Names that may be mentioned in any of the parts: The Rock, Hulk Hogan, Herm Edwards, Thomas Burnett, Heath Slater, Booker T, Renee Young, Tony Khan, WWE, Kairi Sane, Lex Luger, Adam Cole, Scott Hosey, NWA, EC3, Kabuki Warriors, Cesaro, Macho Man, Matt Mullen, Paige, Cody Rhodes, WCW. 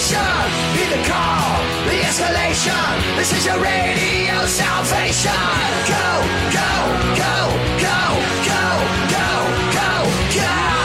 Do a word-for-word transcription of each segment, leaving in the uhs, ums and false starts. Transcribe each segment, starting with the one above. station. Hear the call, the escalation. This is your radio salvation. Go, go, go, go, go, go, go, go.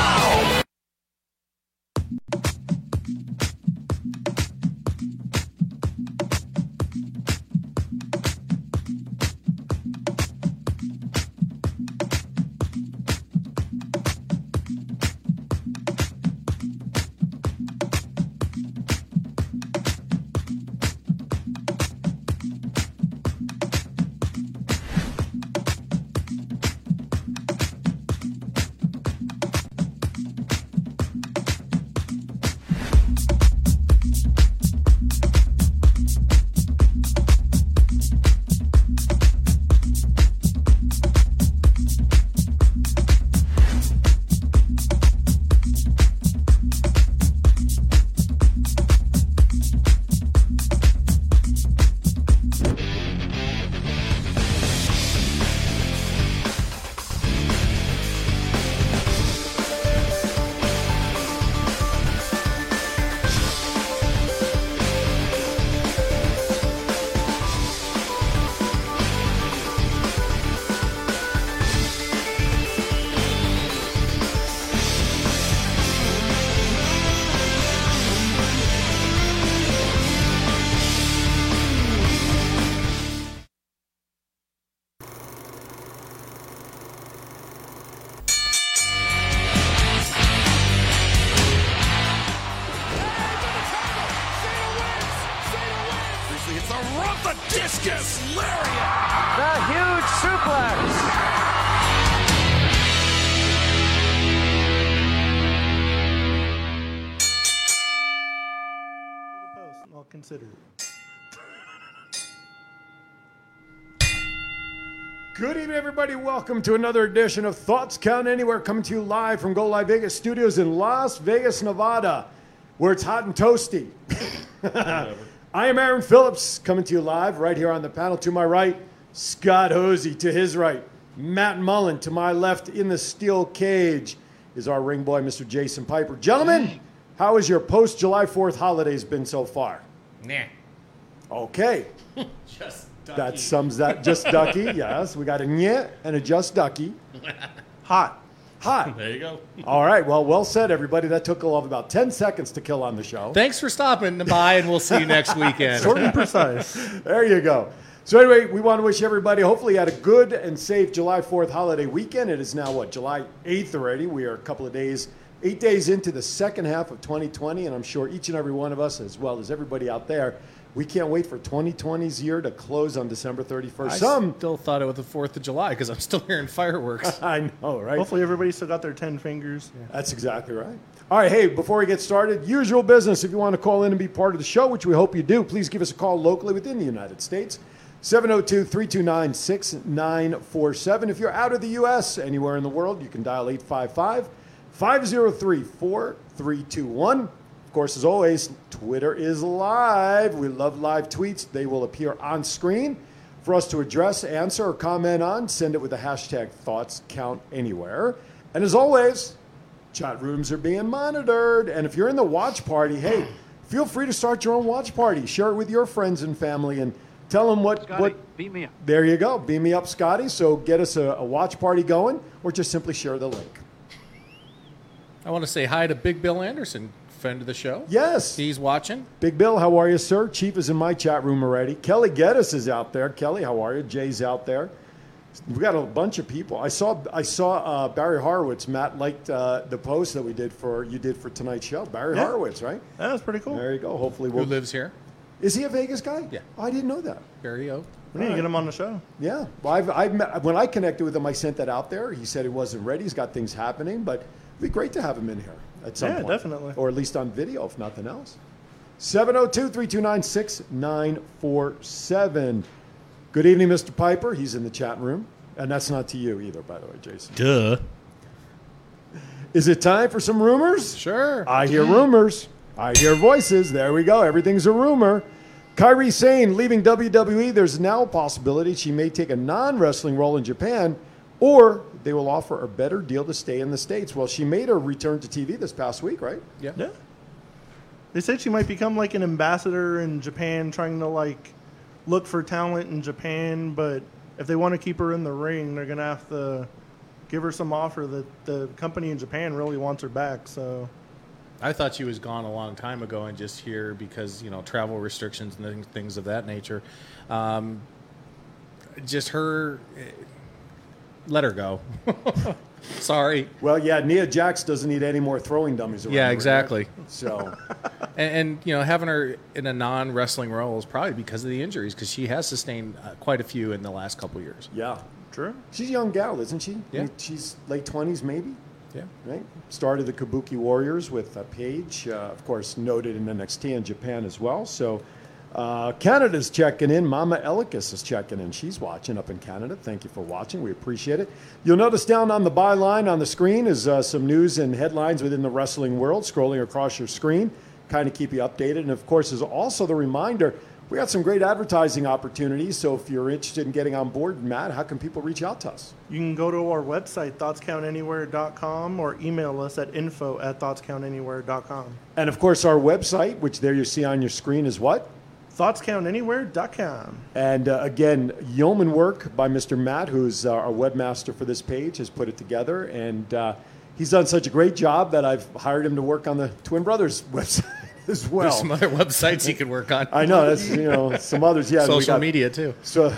Good evening, everybody. Welcome to another edition of Thoughts Count Anywhere, coming to you live from Go Live Vegas Studios in Las Vegas, Nevada, where it's hot and toasty. I am Aaron Phillips, coming to you live right here on the panel. To my right, Scott Hosey. To his right, Matt Mullen. To my left, in the steel cage, is our ring boy, Mister Jason Piper. Gentlemen, how has your post-July fourth holidays been so far? Nah. Okay. Just ducky. That sums that. Just ducky, yes. We got a nyeh and a just ducky. Hot. Hot. There you go. All right. Well, well said, everybody. That took all of about ten seconds to kill on the show. Thanks for stopping by, and we'll see you next weekend. Short and precise. There you go. So anyway, we want to wish everybody, hopefully, you had a good and safe July fourth holiday weekend. It is now, what, July eighth already. We are a couple of days, eight days into the second half of twenty twenty, and I'm sure each and every one of us, as well as everybody out there, we can't wait for twenty twenty's year to close on December thirty-first. I Some still thought it was the fourth of July because I'm still hearing fireworks. I know, right? Hopefully everybody still got their ten fingers. Yeah. That's exactly right. All right, hey, before we get started, usual business. If you want to call in and be part of the show, which we hope you do, please give us a call locally within the United States, seven oh two, three two nine, six nine four seven. If you're out of the U S, anywhere in the world, you can dial eight five five, five oh three, four three two one. Of course, as always, Twitter is live. We love live tweets. They will appear on screen for us to address, answer, or comment on. Send it with the hashtag ThoughtsCountAnywhere. And as always, chat rooms are being monitored. And if you're in the watch party, hey, feel free to start your own watch party. Share it with your friends and family and tell them what... Scotty, what, beam me up. There you go. Beam me up, Scotty. So get us a, a watch party going, or just simply share the link. I want to say hi to Big Bill Anderson, friend of the show. Yes. He's watching. Big Bill, how are you, sir? Chief is in my chat room already. Kelly Geddes is out there. Kelly, how are you? Jay's out there. We've got a bunch of people. I saw I saw uh, Barry Horowitz. Matt liked uh, the post that we did for you did for tonight's show. Barry yeah. Horowitz, right? That was pretty cool. There you go. Hopefully we'll... Who lives here? Is he a Vegas guy? Yeah. Oh, I didn't know that. Barry O. We need to get him on the show. Yeah. Well, I've, I've met... when I connected with him, I sent that out there. He said he wasn't ready. He's got things happening, but it'd be great to have him in here at some yeah, point. Yeah, definitely. Or at least on video, if nothing else. seven oh two, three two nine, six nine four seven. Good evening, Mister Piper. He's in the chat room. And that's not to you either, by the way, Jason. Duh. Is it time for some rumors? Sure. I hear rumors. I hear voices. There we go. Everything's a rumor. Kairi Sane leaving W W E. There's now a possibility she may take a non-wrestling role in Japan, or they will offer a better deal to stay in the States. Well, she made her return to T V this past week, right? Yeah. Yeah. They said she might become like an ambassador in Japan, trying to like look for talent in Japan, but if they want to keep her in the ring, they're going to have to give her some offer that the company in Japan really wants her back. So I thought she was gone a long time ago and just here because, you know, travel restrictions and things of that nature. Um, just her, let her go. Sorry. Well, yeah, Nia Jax doesn't need any more throwing dummies around. Yeah, exactly. Right? So, and, and, you know, having her in a non-wrestling role is probably because of the injuries, because she has sustained uh, quite a few in the last couple of years. Yeah. True. She's a young gal, isn't she? Yeah. I mean, she's late twenties, maybe? Yeah. Right? Started the Kabuki Warriors with uh, Paige, uh, of course, noted in N X T in Japan as well. So, uh, Canada's checking in. Mama Elikas is checking in. She's watching up in Canada. Thank you for watching. We appreciate it. You'll notice down on the byline on the screen is uh, some news and headlines within the wrestling world scrolling across your screen, kind of keep you updated. And, of course, is also the reminder, we got some great advertising opportunities. So if you're interested in getting on board, Matt, how can people reach out to us? You can go to our website, thoughts count anywhere dot com, or email us at info at thoughts count anywhere dot com. And, of course, our website, which there you see on your screen, is what? thoughts count anywhere dot com. And uh, again, yeoman work by Mister Matt, who's uh, our webmaster for this page, has put it together. And uh, he's done such a great job that I've hired him to work on the Twin Brothers website as well. There's some other websites he could work on. I know, that's, you know, some others, yeah. Social got, media, too. So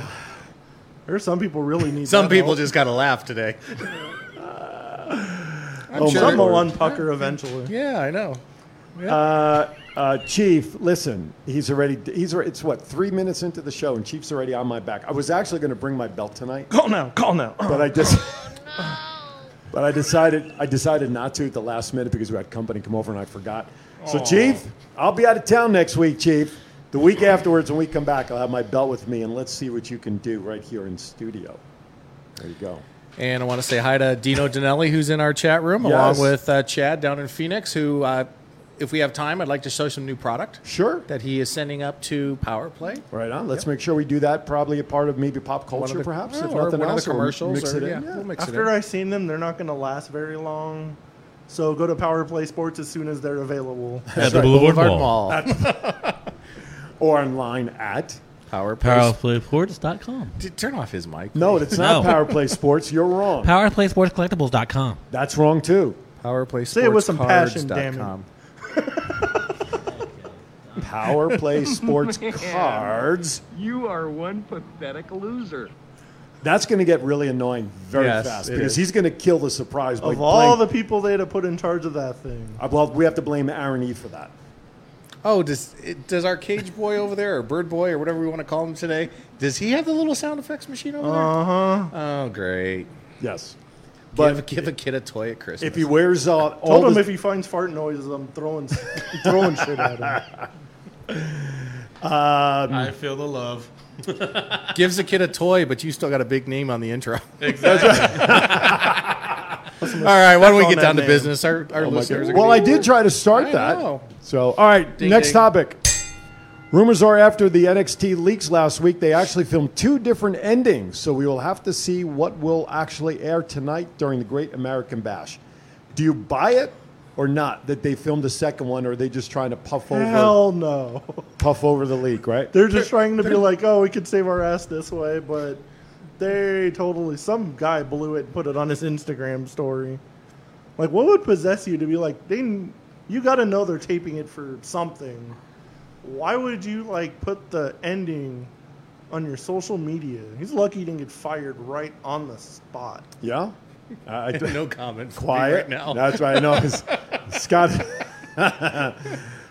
there's some people really need some that people help. Just got to laugh today. Uh, I'm oh, sure some will unpucker eventually. Yeah, I know. Yeah. Uh, uh, Chief, listen, he's already, he's it's what, three minutes into the show, and Chief's already on my back. I was actually going to bring my belt tonight. Call now, call now. But I just... But I decided I decided not to at the last minute because we had company come over and I forgot. So, aww. Chief, I'll be out of town next week, Chief. The week afterwards, when we come back, I'll have my belt with me, and let's see what you can do right here in studio. There you go. And I want to say hi to Dino Dinelli, who's in our chat room, yes, along with uh, Chad down in Phoenix, who, uh, if we have time, I'd like to show some new product. Sure. That he is sending up to Power Play. Right on. Let's yep. make sure we do that. Probably a part of maybe pop culture, the, perhaps, no, if nothing else. The commercials. We'll mix or, it in. Yeah, we'll mix After it in. I've seen them, they're not going to last very long. So go to Power Play Sports as soon as they're available. At That's the right. Boulevard, Boulevard Mall. At, or online at power play sports dot com. Dude, turn off his mic. Please. No, it's not no. Power Play Sports. You're wrong. power play sports collectibles dot com. That's wrong, too. power play sports cards dot com. Say it with some passion, damn it. Power Play Sports Cards. You are one pathetic loser. That's going to get really annoying very yes, fast because is. he's going to kill the surprise. Of like all blame. the people they had to put in charge of that thing. I, well, we have to blame Aaron E. for that. Oh, does it, does our cage boy over there, or bird boy, or whatever we want to call him today, does he have the little sound effects machine over uh-huh. there? Uh-huh. Oh, great. Yes. But give, give a kid a toy at Christmas. If he wears uh, all Told him the... if he finds fart noises, I'm throwing, throwing shit at him. Um, I feel the love. Gives a kid a toy, but you still got a big name on the intro. Exactly. All right, why don't we get down to name. business? Our, our oh listeners are well, I did try to start I that. Know. So, all right, ding, next ding. topic. Rumors are after the N X T leaks last week, they actually filmed two different endings. So we will have to see what will actually air tonight during the Great American Bash. Do you buy it or not that they filmed the second one, or are they just trying to puff over? Hell no. Puff over the leak, right? They're just they're, trying to be like, oh, we could save our ass this way, but they totally, some guy blew it and put it on his Instagram story. Like, what would possess you to be like, they, you got to know they're taping it for something. Why would you, like, put the ending on your social media? He's lucky he didn't get fired right on the spot. Yeah? Uh, I no comment. Quiet right now. That's right. I know. Scott,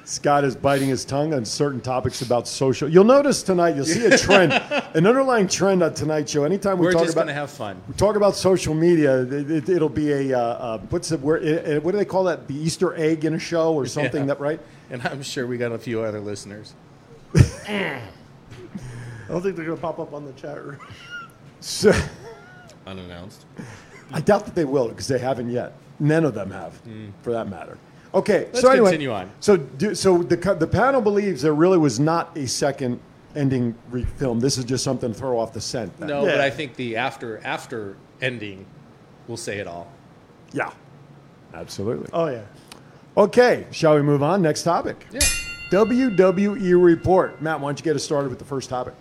Scott is biting his tongue on certain topics about social. You'll notice tonight, you'll see a trend, an underlying trend on tonight's show. Anytime we We're talk just about, gonna have fun. We talk about social media. It, it, it'll be a uh, uh, what's the word? It, what do they call that? The Easter egg in a show or something yeah. that right? And I'm sure we got a few other listeners. I don't think they're gonna pop up on the chat room. So, unannounced. I doubt that they will because they haven't yet. None of them have, mm. for that matter. Okay, Let's so anyway, continue on. So, do, so the the panel believes there really was not a second ending refilm. This is just something to throw off the scent. Then. No, yeah. but I think the after after ending will say it all. Yeah, absolutely. Oh yeah. Okay, shall we move on? Next topic. Yeah. W W E report. Matt, why don't you get us started with the first topic?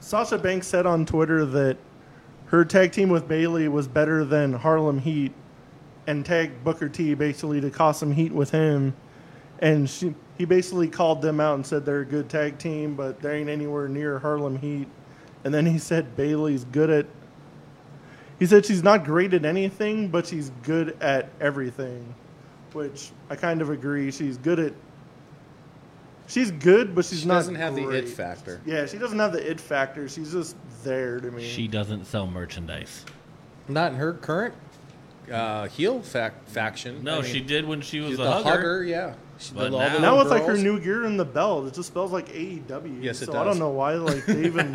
Sasha Banks said on Twitter that her tag team with Bayley was better than Harlem Heat, and tagged Booker T basically to cause some heat with him. And she, he basically called them out and said they're a good tag team, but they ain't anywhere near Harlem Heat. And then he said Bayley's good at... He said she's not great at anything, but she's good at everything, which I kind of agree. She's good at... She's good, but she's she not She doesn't have great. the it factor. Yeah, she doesn't have the it factor. She's just there to me. She doesn't sell merchandise. Not in her current uh, heel fac- faction. No, I mean, she did when she was a the hugger. hugger. Yeah. She did all now, the now it's girls. like her new gear in the belt. It just spells like A E W. Yes, it so does. I don't know why like they even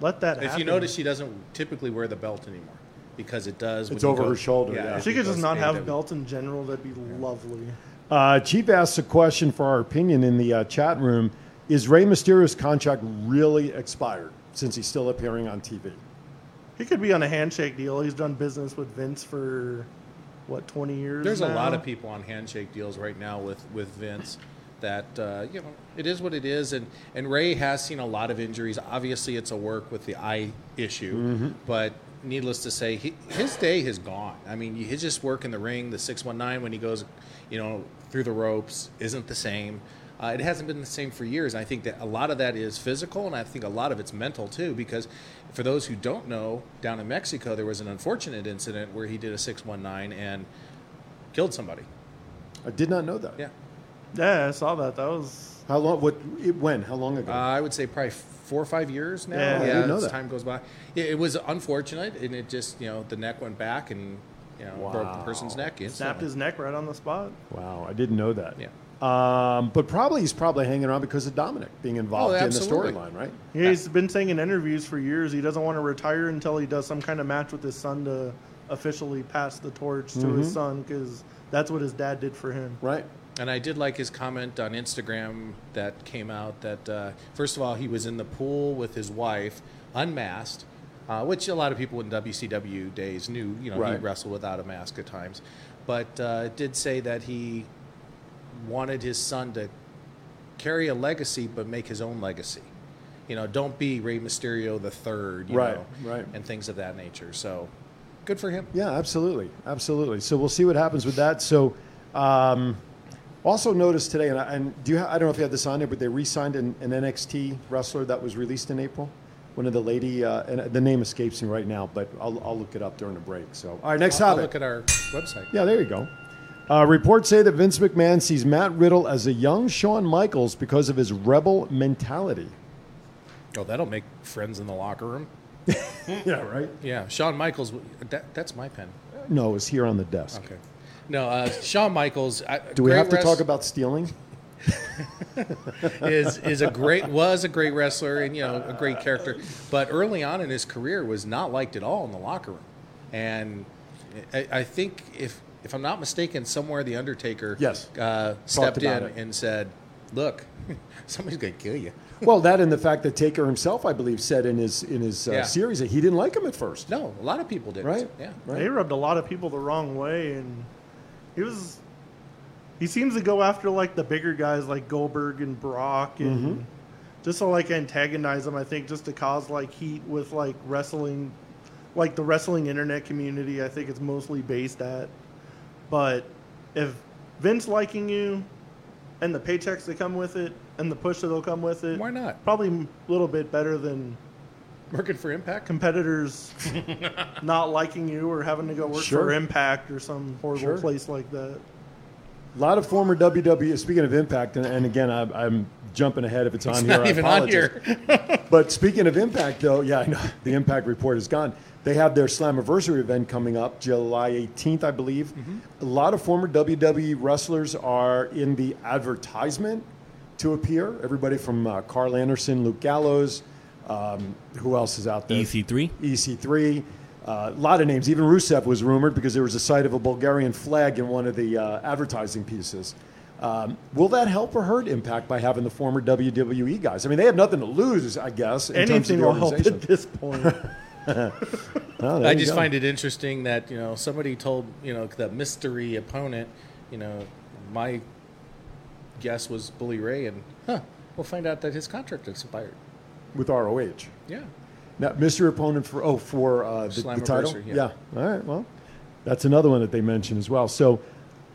let that happen. If you notice, she doesn't typically wear the belt anymore because it does. It's over go, her shoulder. Yeah, yeah. If she could just not have A E W. Belts in general, that'd be yeah. lovely. Uh, Chief asks a question for our opinion in the uh, chat room. Is Rey Mysterio's contract really expired since he's still appearing on T V? He could be on a handshake deal. He's done business with Vince for, what, twenty years There's now? A lot of people on handshake deals right now with, with Vince that, uh, you know, it is what it is. And, and Rey has seen a lot of injuries. Obviously, it's a work with the eye issue. Mm-hmm. But needless to say, he, his day is gone. I mean, his just work in the ring, the six one nine when he goes, you know, through the ropes isn't the same. Uh, it hasn't been the same for years. And I think that a lot of that is physical, and I think a lot of it's mental too, because for those who don't know, down in Mexico, there was an unfortunate incident where he did a six one nine and killed somebody. I did not know that. Yeah. Yeah, I saw that. That was... How long? What? When? How long ago? Uh, I would say probably four or five years now. Yeah, yeah I didn't know that. As time goes by. It, it was unfortunate, and it just, you know, the neck went back and... You know, wow. broke the person's neck. Instantly. Snapped his neck right on the spot. Wow, I didn't know that. Yeah, um, but probably he's probably hanging around because of Dominic being involved oh, in the storyline, right? Yeah, he's been saying in interviews for years he doesn't want to retire until he does some kind of match with his son to officially pass the torch to mm-hmm. his son, because that's what his dad did for him. Right. And I did like his comment on Instagram that came out that, uh, first of all, he was in the pool with his wife, unmasked, Uh, which a lot of people in W C W days knew, you know, right. he wrestled without a mask at times. But uh, it did say that he wanted his son to carry a legacy but make his own legacy. You know, don't be Rey Mysterio the third, you right, know, right. and things of that nature. So good for him. Yeah, absolutely. Absolutely. So we'll see what happens with that. So um, also noticed today, and, I, and do you ha- I don't know if you had this on there, but they re-signed an, an N X T wrestler that was released in April. One of the lady, uh, and the name escapes me right now, but I'll, I'll look it up during the break. So, all right, next topic. I'll look at our website. Yeah, there you go. Uh, reports say that Vince McMahon sees Matt Riddle as a young Shawn Michaels because of his rebel mentality. Oh, that'll make friends in the locker room. Yeah, right? Yeah, Shawn Michaels, that, that's my pen. No, it's here on the desk. Okay. No, uh, Shawn Michaels. I, Do we have to rest- talk about stealing? is is a great was a great wrestler and you know a great character, but early on in his career was not liked at all in the locker room, and I, I think if if I'm not mistaken, somewhere the Undertaker yes. uh, stepped in it. and said, "Look, somebody's gonna kill you." Well, that and the fact that Taker himself, I believe, said in his in his uh, yeah. series that he didn't like him at first. No, a lot of people didn't. Right? Yeah, right. They rubbed a lot of people the wrong way, and he was. He seems to go after, like, the bigger guys like Goldberg and Brock and mm-hmm. just to, like, antagonize them, I think, just to cause, like, heat with, like, wrestling, like, the wrestling internet community I think it's mostly based at. But if Vince liking you and the paychecks that come with it and the push that'll come with it. Why not? Probably a little bit better than... Working for Impact? Competitors not liking you or having to go work sure. for Impact or some horrible sure. place like that. A lot of former W W E, speaking of Impact, and, and again, I'm, I'm jumping ahead if it's on it's here, not I even apologize. On here. But speaking of Impact, though, yeah, I know the Impact report is gone. They have their Slammiversary event coming up July eighteenth, I believe. Mm-hmm. A lot of former W W E wrestlers are in the advertisement to appear. Everybody from uh, Carl Anderson, Luke Gallows, um, who else is out there? E C three. E C three. A uh, lot of names. Even Rusev was rumored because there was a sight of a Bulgarian flag in one of the uh, advertising pieces. Um, will that help or hurt Impact by having the former W W E guys? I mean, they have nothing to lose, I guess, in Anything terms of the organization. Will help at this point. oh, I just go. find it interesting that, you know, somebody told, you know, the mystery opponent, you know, my guess was Bully Ray, and huh, we'll find out that his contract expired with R O H. Yeah. Now, missed your opponent for oh for uh, the, the title. Yeah. yeah. All right. Well, that's another one that they mentioned as well. So,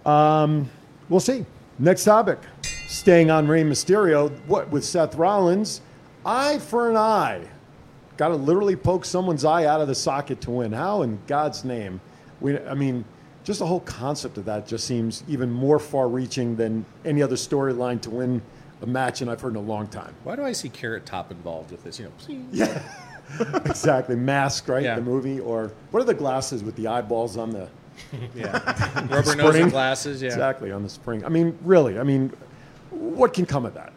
um, we'll see. Next topic. Staying on Rey Mysterio, what with Seth Rollins, eye for an eye. Got to literally poke someone's eye out of the socket to win. How in God's name? We, I mean, just the whole concept of that just seems even more far-reaching than any other storyline to win a match, and I've heard in a long time. Why do I see Carrot Top involved with this? You know, please. Yeah, exactly. Mask, right? Yeah. The movie, or what are the glasses with the eyeballs on the? Yeah, rubber nose and glasses. Yeah, exactly, on the spring. I mean, really. I mean, what can come of that?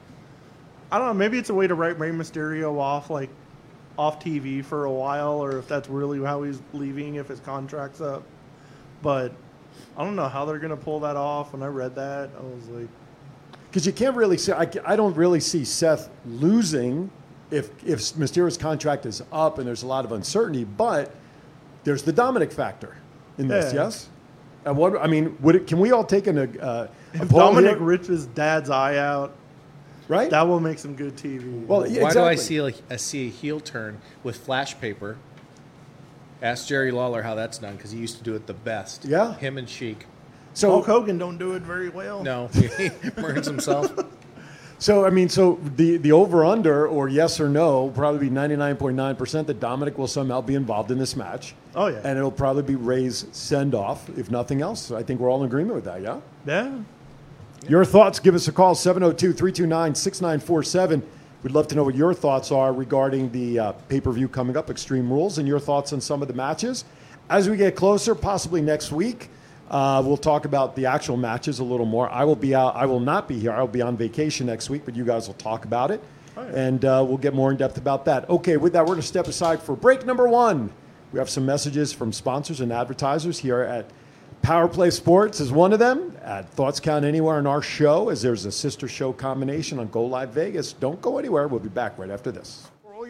I don't know. Maybe it's a way to write Rey Mysterio off, like. Off T V for a while, or if that's really how he's leaving, if his contract's up. But I don't know how they're going to pull that off. When I read that, I was like... Because you can't really see... I, I don't really see Seth losing if, if Mysterio's contract is up and there's a lot of uncertainty, but there's the Dominic factor in this, yeah. yes? And what I mean, would it, can we all take an, uh, a poll Dominic here? Rich's dad's eye out. Right? That will make some good T V. Well, yeah, why exactly. do I see like I see a heel turn with flash paper? Ask Jerry Lawler how that's done because he used to do it the best. Yeah, him and Sheik. So Hulk Hogan don't do it very well. No, he burns himself. So I mean, so the the over under or yes or no probably be ninety nine point nine percent that Dominic will somehow be involved in this match. Oh yeah, and it'll probably be Rey's send off if nothing else. I think we're all in agreement with that. Yeah. Yeah. Your thoughts, give us a call, seven oh two, three two nine, six nine four seven. We'd love to know what your thoughts are regarding the uh, pay-per-view coming up, Extreme Rules, and your thoughts on some of the matches. As we get closer, possibly next week, uh, we'll talk about the actual matches a little more. I will be out. I will not be here. I will be on vacation next week, but you guys will talk about it, oh, yeah. and uh, we'll get more in-depth about that. Okay, with that, we're going to step aside for break number one. We have some messages from sponsors and advertisers here at Power Play Sports is one of them. At Thoughts Count Anywhere on our show, as there's a sister show combination on Go Live Vegas. Don't go anywhere. We'll be back right after this. For all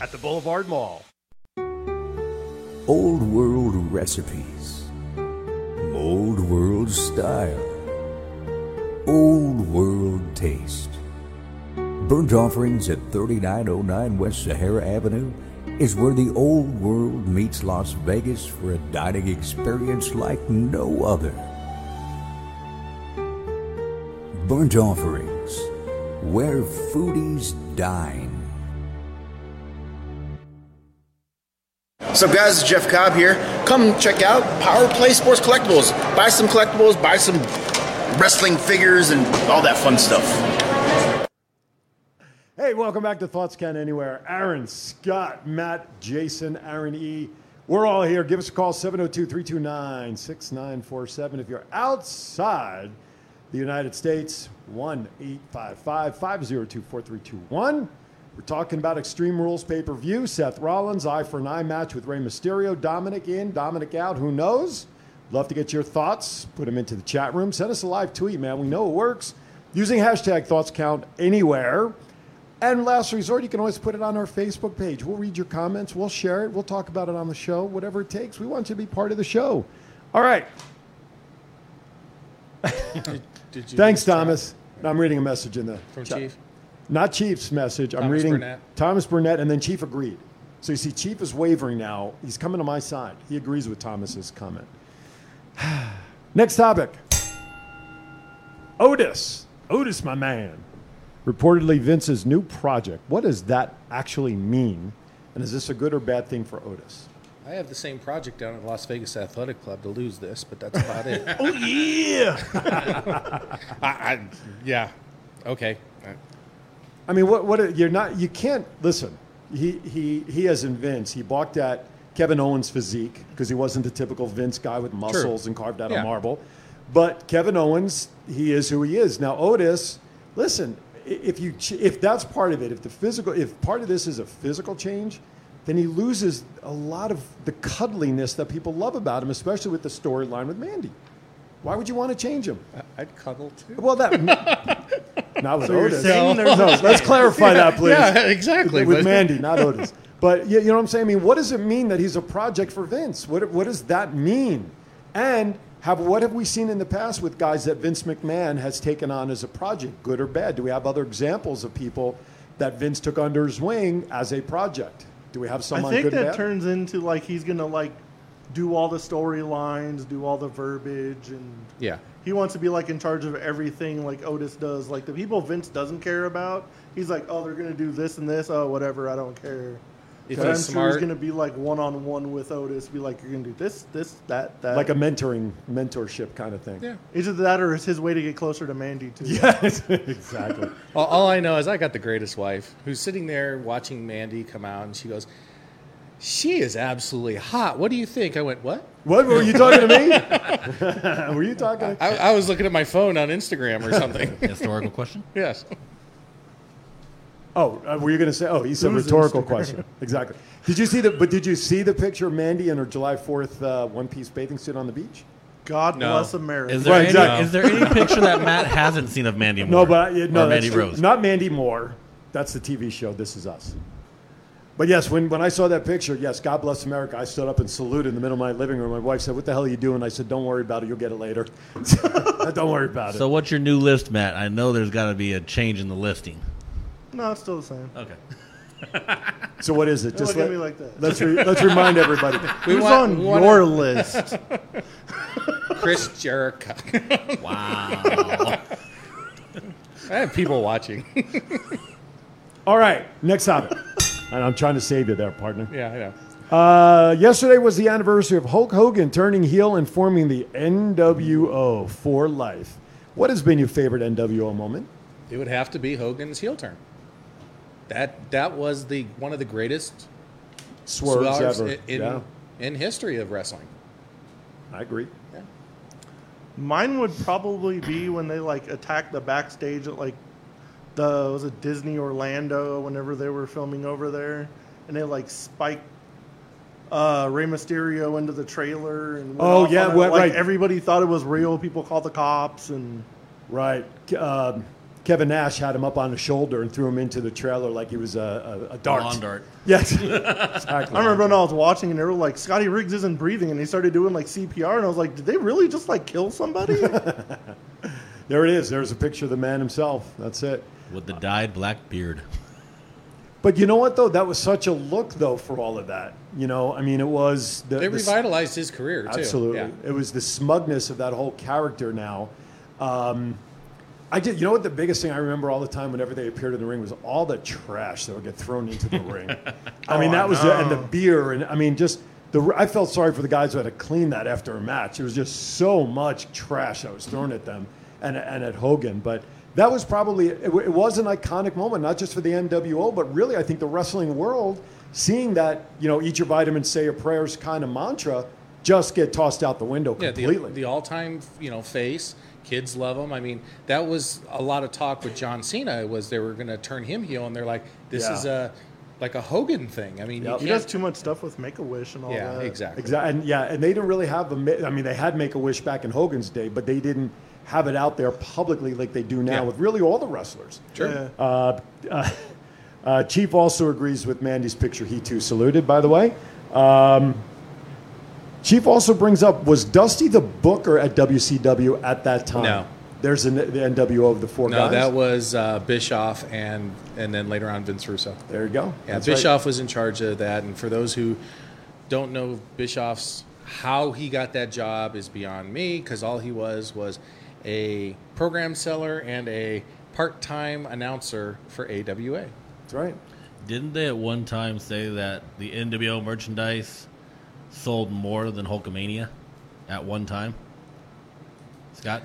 at the Boulevard Mall. Old world recipes, old world style, old world taste. Burnt Offerings at thirty-nine oh nine West Sahara Avenue is where the old world meets Las Vegas for a dining experience like no other. Burnt Offerings, where foodies dine. What's up, guys? It's Jeff Cobb here. Come check out Power Play Sports Collectibles. Buy some collectibles, buy some wrestling figures, and all that fun stuff. Hey, welcome back to Thoughts Count Anywhere. Aaron, Scott, Matt, Jason, Aaron E. We're all here. Give us a call, seven oh two, three two nine, six nine four seven. If you're outside the United States, one eight five five, five oh two, four three two one. We're talking about Extreme Rules pay-per-view, Seth Rollins, eye for an eye match with Rey Mysterio, Dominic in, Dominic out, who knows? Love to get your thoughts. Put them into the chat room. Send us a live tweet, man. We know it works. Using hashtag ThoughtsCountAnywhere. And last resort, you can always put it on our Facebook page. We'll read your comments. We'll share it. We'll talk about it on the show. Whatever it takes. We want you to be part of the show. All right. Did, did you Thanks, Thomas. No, I'm reading a message in the From chat. Chief? Not Chief's message. I'm Thomas reading Burnett. Thomas Burnett, and then Chief agreed. So you see, Chief is wavering now. He's coming to my side. He agrees with Thomas's comment. Next topic. Otis. Otis, my man. Reportedly Vince's new project. What does that actually mean? And is this a good or bad thing for Otis? I have the same project down at Las Vegas Athletic Club to lose this, but that's about it. Oh, yeah. I, I, yeah. Okay. I mean, what? What? You're not. You can't listen. He he he has in Vince. He balked at Kevin Owens' physique because he wasn't the typical Vince guy with muscles sure. and carved out yeah. of marble. But Kevin Owens, he is who he is. Now, Otis, listen, if you if that's part of it, if the physical, if part of this is a physical change, then he loses a lot of the cuddliness that people love about him, especially with the storyline with Mandy. Why would you want to change him? I'd cuddle too. Well, that not with so Otis. No, let's clarify yeah, that, please. Yeah, exactly. With Mandy, not Otis. But you know what I'm saying? I mean, what does it mean that he's a project for Vince? What what does that mean? And have what have we seen in the past with guys that Vince McMahon has taken on as a project, good or bad? Do we have other examples of people that Vince took under his wing as a project? Do we have someone? I think good that bad? Turns into like he's gonna like. do all the storylines, do all the verbiage, and yeah. he wants to be like in charge of everything like Otis does. Like the people Vince doesn't care about, he's like, oh, they're gonna do this and this. Oh, whatever, I don't care. If I'm smart, sure he's gonna be like one on one with Otis, be like, you're gonna do this, this, that, that. Like a mentoring, mentorship kind of thing. Yeah, either that or it's his way to get closer to Mandy too. Yes, exactly. all, all I know is I got the greatest wife who's sitting there watching Mandy come out, and she goes, she is absolutely hot. What do you think? I went, what? What? Were you talking to me? Were you talking? I, I was looking at my phone on Instagram or something. Historical question? Yes. Oh, uh, were you going to say? Oh, he said rhetorical Instagram? Question. Exactly. Did you see the? But did you see the picture of Mandy in her July fourth uh, one-piece bathing suit on the beach? God no. bless America. Is there, right, any, exactly. is there any picture that Matt hasn't seen of Mandy Moore? No, but uh, no, or Mandy Rose. Not Mandy Moore. That's the T V show. This Is Us. But yes, when, when I saw that picture, yes, God bless America, I stood up and saluted in the middle of my living room. My wife said, what the hell are you doing? I said, don't worry about it. You'll get it later. Don't worry about it. So what's your new list, Matt? I know there's got to be a change in the listing. No, it's still the same. Okay. So what is it? Just let, me like that. Let's, re, let's remind everybody. We Who's want, on your to... list? Chris Jericho. Wow. I have people watching. All right, next topic. And I'm trying to save you there, partner. Yeah, I know. Uh, yesterday was the anniversary of Hulk Hogan turning heel and forming the N W O for life. What has been your favorite N W O moment? It would have to be Hogan's heel turn. That that was the one of the greatest swerves ever in, in, yeah. in history of wrestling. I agree. Yeah. Mine would probably be when they like attacked the backstage at like. The was it Disney Orlando whenever they were filming over there, and they like spiked uh, Rey Mysterio into the trailer. And oh yeah, what, like, right. Everybody thought it was real. People called the cops and right. Uh, Kevin Nash had him up on the shoulder and threw him into the trailer like he was a, a, a dart. A lawn dart. Yes. Exactly. I remember when I was watching and they were like, Scotty Riggs isn't breathing, and he started doing like C P R, and I was like, did they really just like kill somebody? There it is. There's a picture of the man himself. That's it. With the dyed black beard. But you know what, though? That was such a look, though, for all of that. You know, I mean, it was... The, they revitalized the, his career, too. Absolutely. Yeah. It was the smugness of that whole character now. Um, I did. You know what the biggest thing I remember all the time whenever they appeared in the ring was all the trash that would get thrown into the ring. I mean, oh, that I was... The, and the beer, and I mean, just... The, I felt sorry for the guys who had to clean that after a match. It was just so much trash that was thrown at them and, and at Hogan, but... That was probably, it, it was an iconic moment, not just for the N W O, but really I think the wrestling world, seeing that, you know, eat your vitamins, say your prayers kind of mantra, just get tossed out the window completely. Yeah, the, the all-time, you know, face, kids love him. I mean, that was a lot of talk with John Cena, was they were going to turn him heel, and they're like, this yeah. is a, like a Hogan thing. I mean, yep. He does too much stuff with Make-A-Wish and all yeah, that. Yeah, exactly. exactly. And, yeah, and they didn't really have, a, I mean, they had Make-A-Wish back in Hogan's day, but they didn't have it out there publicly like they do now yeah. with really all the wrestlers. Sure. Yeah. Uh, uh, uh, Chief also agrees with Mandy's picture. He too saluted, by the way. Um, Chief also brings up, was Dusty the booker at W C W at that time? No. There's an, the N W O of the four no, guys. No, that was uh, Bischoff and and then later on Vince Russo. There you go. Yeah, That's Bischoff right. was in charge of that. And for those who don't know Bischoff's, how he got that job is beyond me because all he was was... a program seller and a part-time announcer for A W A. That's right. Didn't they at one time say that the N W O merchandise sold more than Hulkamania at one time? Scott?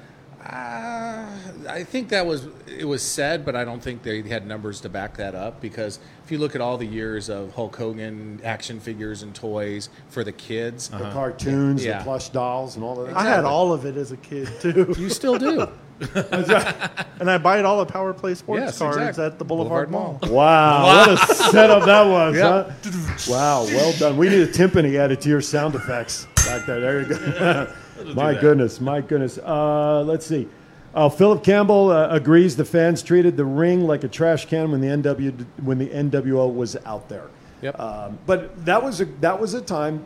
Uh, I think that was it was said, but I don't think they had numbers to back that up, because if you look at all the years of Hulk Hogan action figures and toys for the kids, uh-huh. the cartoons, yeah. the plush dolls, and all that. Exactly. I had all of it as a kid too. You still do. And I buy it all at Power Play Sports yes, cards exactly. at the Boulevard, Boulevard Mall. Mall. Wow, wow, what a setup that was! Yep. Huh? Wow, well done. We need a timpani added to your sound effects back there. There you go. My goodness, my goodness. Uh, let's see. Uh, Philip Campbell uh, agrees the fans treated the ring like a trash can when the N W when the N W O was out there. Yep. Um, but that was a that was a time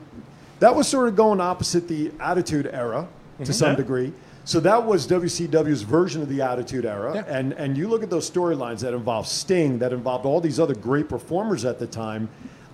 that was sort of going opposite the Attitude Era to mm-hmm. some yeah. degree. So that was W C W's version of the Attitude Era. Yeah. And and you look at those storylines that involved Sting, that involved all these other great performers at the time.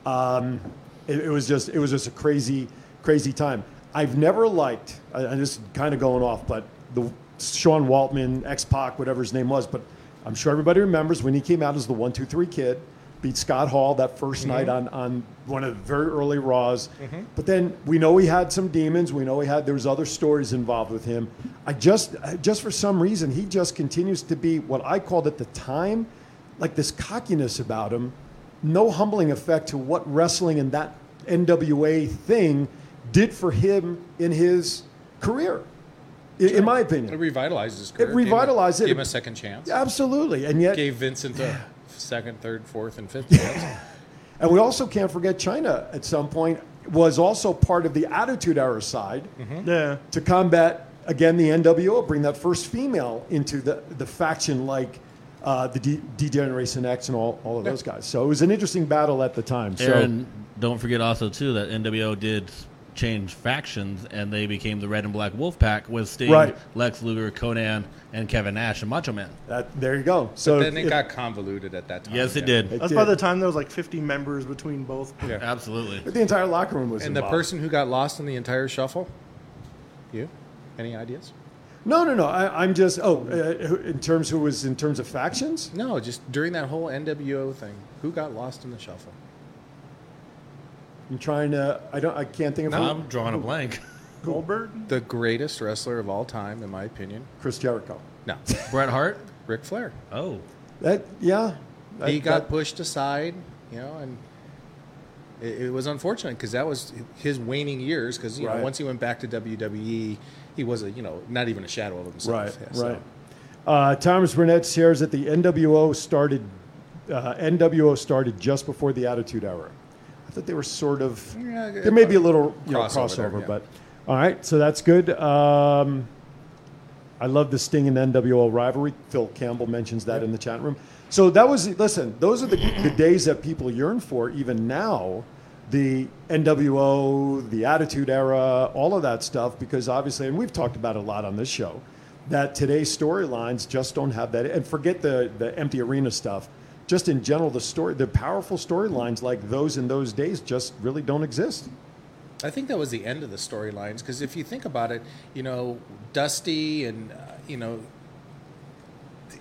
Um, it, it was just it was just a crazy crazy time. I've never liked, I'm just kind of going off, but the Sean Waltman, X-Pac, whatever his name was, but I'm sure everybody remembers when he came out as the one two three Kid, beat Scott Hall that first mm-hmm. night on, on one of the very early Raws. Mm-hmm. But then we know he had some demons. We know he had, there was other stories involved with him. I just, just for some reason, he just continues to be what I called at the time, like this cockiness about him, no humbling effect to what wrestling and that N W A thing did for him in his career, in, sure. in my opinion. It revitalized his career. It revitalized gave him, it. Gave him a second chance. Absolutely. And yet. Gave Vincent a second, third, fourth, and fifth chance. And we also can't forget China at some point was also part of the Attitude Era side mm-hmm. yeah. to combat, again, the N W O, bring that first female into the, the faction like uh, the D- D-Generation X and all, all of yeah. those guys. So it was an interesting battle at the time. Aaron, so, don't forget also, too, that N W O did change factions, and they became the Red and Black Wolf Pack with Sting, right. Lex Luger, Conan, and Kevin Nash, and Macho Man. That, there you go. So but then it, it got convoluted at that time. Yes, it yeah. did. It That's did. By the time there was like fifty members between both. Yeah. Absolutely. But the entire locker room was and involved. The person who got lost in the entire shuffle? You? Any ideas? No, no, no. I, I'm just, oh, uh, in terms who was in terms of factions? No, just during that whole N W O thing, who got lost in the shuffle? I'm trying to. I don't. I can't think of. No, who, I'm drawing who, a blank. Goldberg, the greatest wrestler of all time, in my opinion. Chris Jericho. No. Bret Hart. Ric Flair. Oh. That yeah. That, he got that. pushed aside, you know, and it, it was unfortunate because that was his waning years. Because you right. know, once he went back to W W E, he was a you know not even a shadow of himself. Right. Yeah, right. So. Uh, Thomas Burnett shares that the N W O started. Uh, N W O started just before the Attitude Era. I thought they were sort of, yeah, there may be a little you know, crossover, crossover there, yeah. but all right, so that's good. Um, I love the Sting and N W O rivalry. Phil Campbell mentions that yeah. in the chat room. So that was, listen, those are the, the days that people yearn for, even now, the N W O, the Attitude Era, all of that stuff, because obviously, and we've talked about it a lot on this show, that today's storylines just don't have that, and forget the, the empty arena stuff. Just in general, the story, the powerful storylines like those in those days just really don't exist. I think that was the end of the storylines, because if you think about it, you know, Dusty and, uh, you know,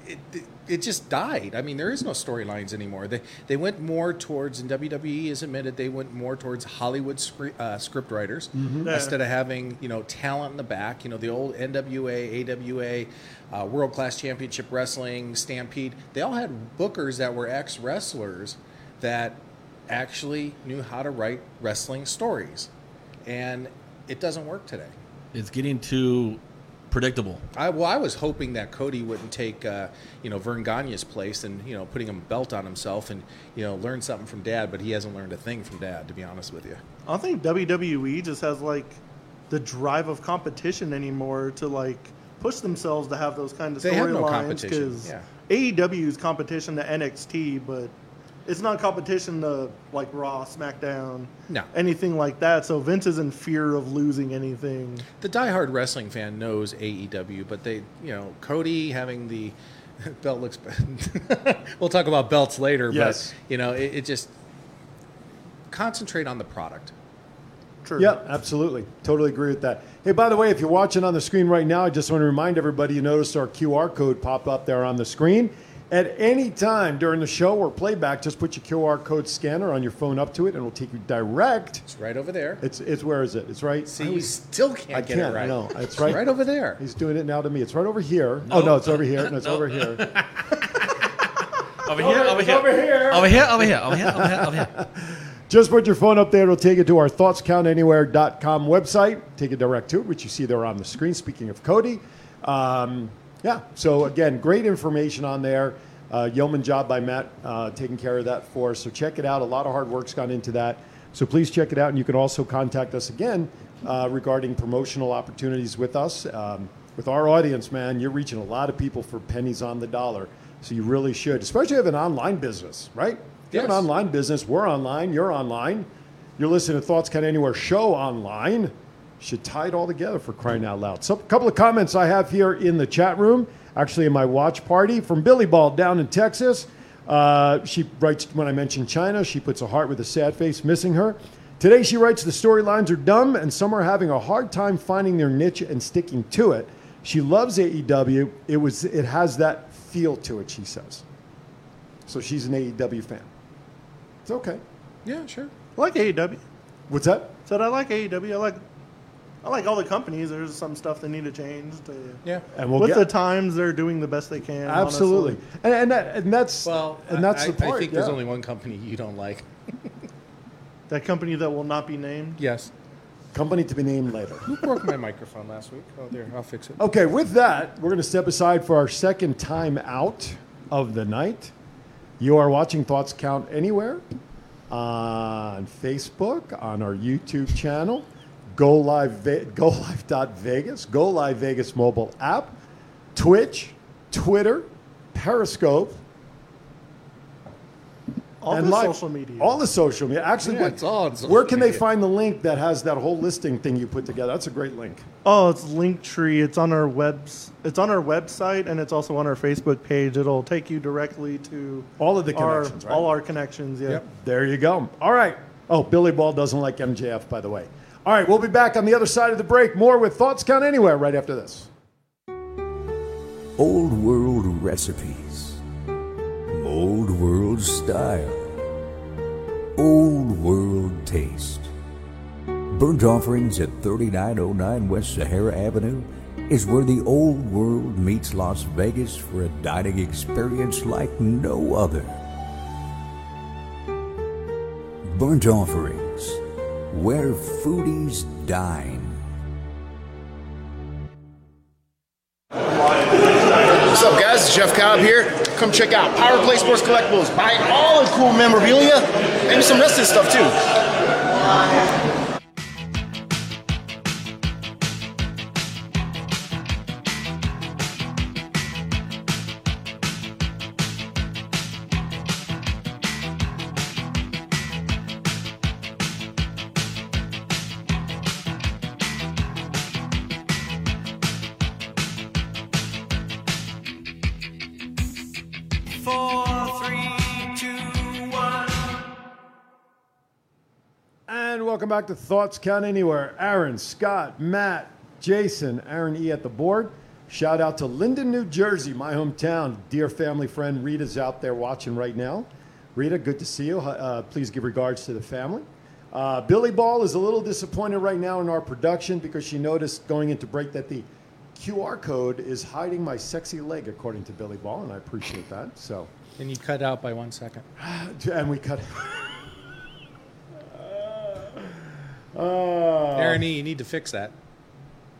it, it it just died. I mean, there is no storylines anymore. They they went more towards, and W W E has admitted, they went more towards Hollywood script, uh, script writers mm-hmm. yeah. instead of having, you know, talent in the back. You know, the old N W A, A W A, uh, World Class Championship Wrestling, Stampede, they all had bookers that were ex-wrestlers that actually knew how to write wrestling stories. And it doesn't work today. It's getting too predictable. I, well, I was hoping that Cody wouldn't take, uh, you know, Vern Gagne's place and, you know, putting a belt on himself and, you know, learn something from Dad, but he hasn't learned a thing from Dad, to be honest with you. I don't think W W E just has, like, the drive of competition anymore to, like, push themselves to have those kind of storylines. They have no competition. Because yeah. A E W is competition to N X T, but it's not competition to, like, Raw, SmackDown, no. anything like that. So Vince is in fear of losing anything. The diehard wrestling fan knows A E W, but they, you know, Cody having the belt looks bad. We'll talk about belts later, yes. but, you know, it, it just concentrate on the product. True. Yeah, absolutely. Totally agree with that. Hey, by the way, if you're watching on the screen right now, I just want to remind everybody you noticed our Q R code pop up there on the screen. At any time during the show or playback, just put your Q R code scanner on your phone up to it, and it'll take you direct. It's right over there. It's it's where is it? It's right. See, you still can't I get can't, it right. No, it's, it's right, right over there. He's doing it now to me. It's right over here. No. Oh no, it's over here. No, it's no. over here. over, here, over, here. over here. Over here. Over here. Over here. Over here. Over here. Just put your phone up there. It'll take you to our thoughts count anywhere dot com website. Take it direct to it, which you see there on the screen. Speaking of Cody. Um, Yeah, so again, great information on there. Uh, yeoman job by Matt uh, taking care of that for us. So check it out. A lot of hard work's gone into that. So please check it out. And you can also contact us again uh, regarding promotional opportunities with us. Um, with our audience, man, you're reaching a lot of people for pennies on the dollar. So you really should, especially if you have an online business, right? If you have an online business, we're online, you're online. You're listening to Thoughts Count Anywhere show online. Should tie it all together for crying out loud. So a couple of comments I have here in the chat room, actually in my watch party, from Billy Ball down in Texas. Uh, she writes, when I mentioned China, she puts a heart with a sad face, missing her. Today she writes, the storylines are dumb and some are having a hard time finding their niche and sticking to it. She loves A E W. It was, it has that feel to it, she says. So she's an A E W fan. It's okay. Yeah, sure. I like A E W. What's that? Said I like A E W. I like... I like all the companies. There's some stuff they need to change. To, yeah, and we'll with get, the times, they're doing the best they can. Absolutely, and, and that and that's well, and that's I, the part. I think yeah. there's only one company you don't like. That company that will not be named. Yes, company to be named later. Who broke my microphone last week? Oh, there, I'll fix it. Okay, with that, we're going to step aside for our second time out of the night. You are watching Thoughts Count Anywhere on Facebook, on our YouTube channel. Go Live, Go Live Vegas, Go Live Vegas mobile app, Twitch, Twitter, Periscope, all and the live, social media. All the social media. Actually, yeah, what, it's all social where can media. They find the link that has that whole listing thing you put together? That's a great link. Oh, it's Linktree. It's on our webs. It's on our website, and it's also on our Facebook page. It'll take you directly to all of the connections. Our, right? All our connections. Yeah. Yep. There you go. All right. Oh, Billy Ball doesn't like M J F, by the way. All right, we'll be back on the other side of the break. More with Thoughts Count Anywhere right after this. Old world recipes. Old world style. Old world taste. Burnt Offerings at thirty-nine oh nine West Sahara Avenue is where the old world meets Las Vegas for a dining experience like no other. Burnt Offerings. Where foodies dine. What's up, guys? It's Jeff Cobb here. Come check out Power Play Sports Collectibles. Buy all the cool memorabilia, maybe some wrestling stuff too. Welcome back to Thoughts Count Anywhere. Aaron, Scott, Matt, Jason, Aaron E. at the board. Shout out to Linden, New Jersey, my hometown. Dear family friend Rita's out there watching right now. Rita, good to see you. Uh, please give regards to the family. Uh, Billy Ball is a little disappointed right now in our production because she noticed going into break that the Q R code is hiding my sexy leg, according to Billy Ball, and I appreciate that. So, and you cut out by one second. And we cut Uh, Aaron E., you need to fix that.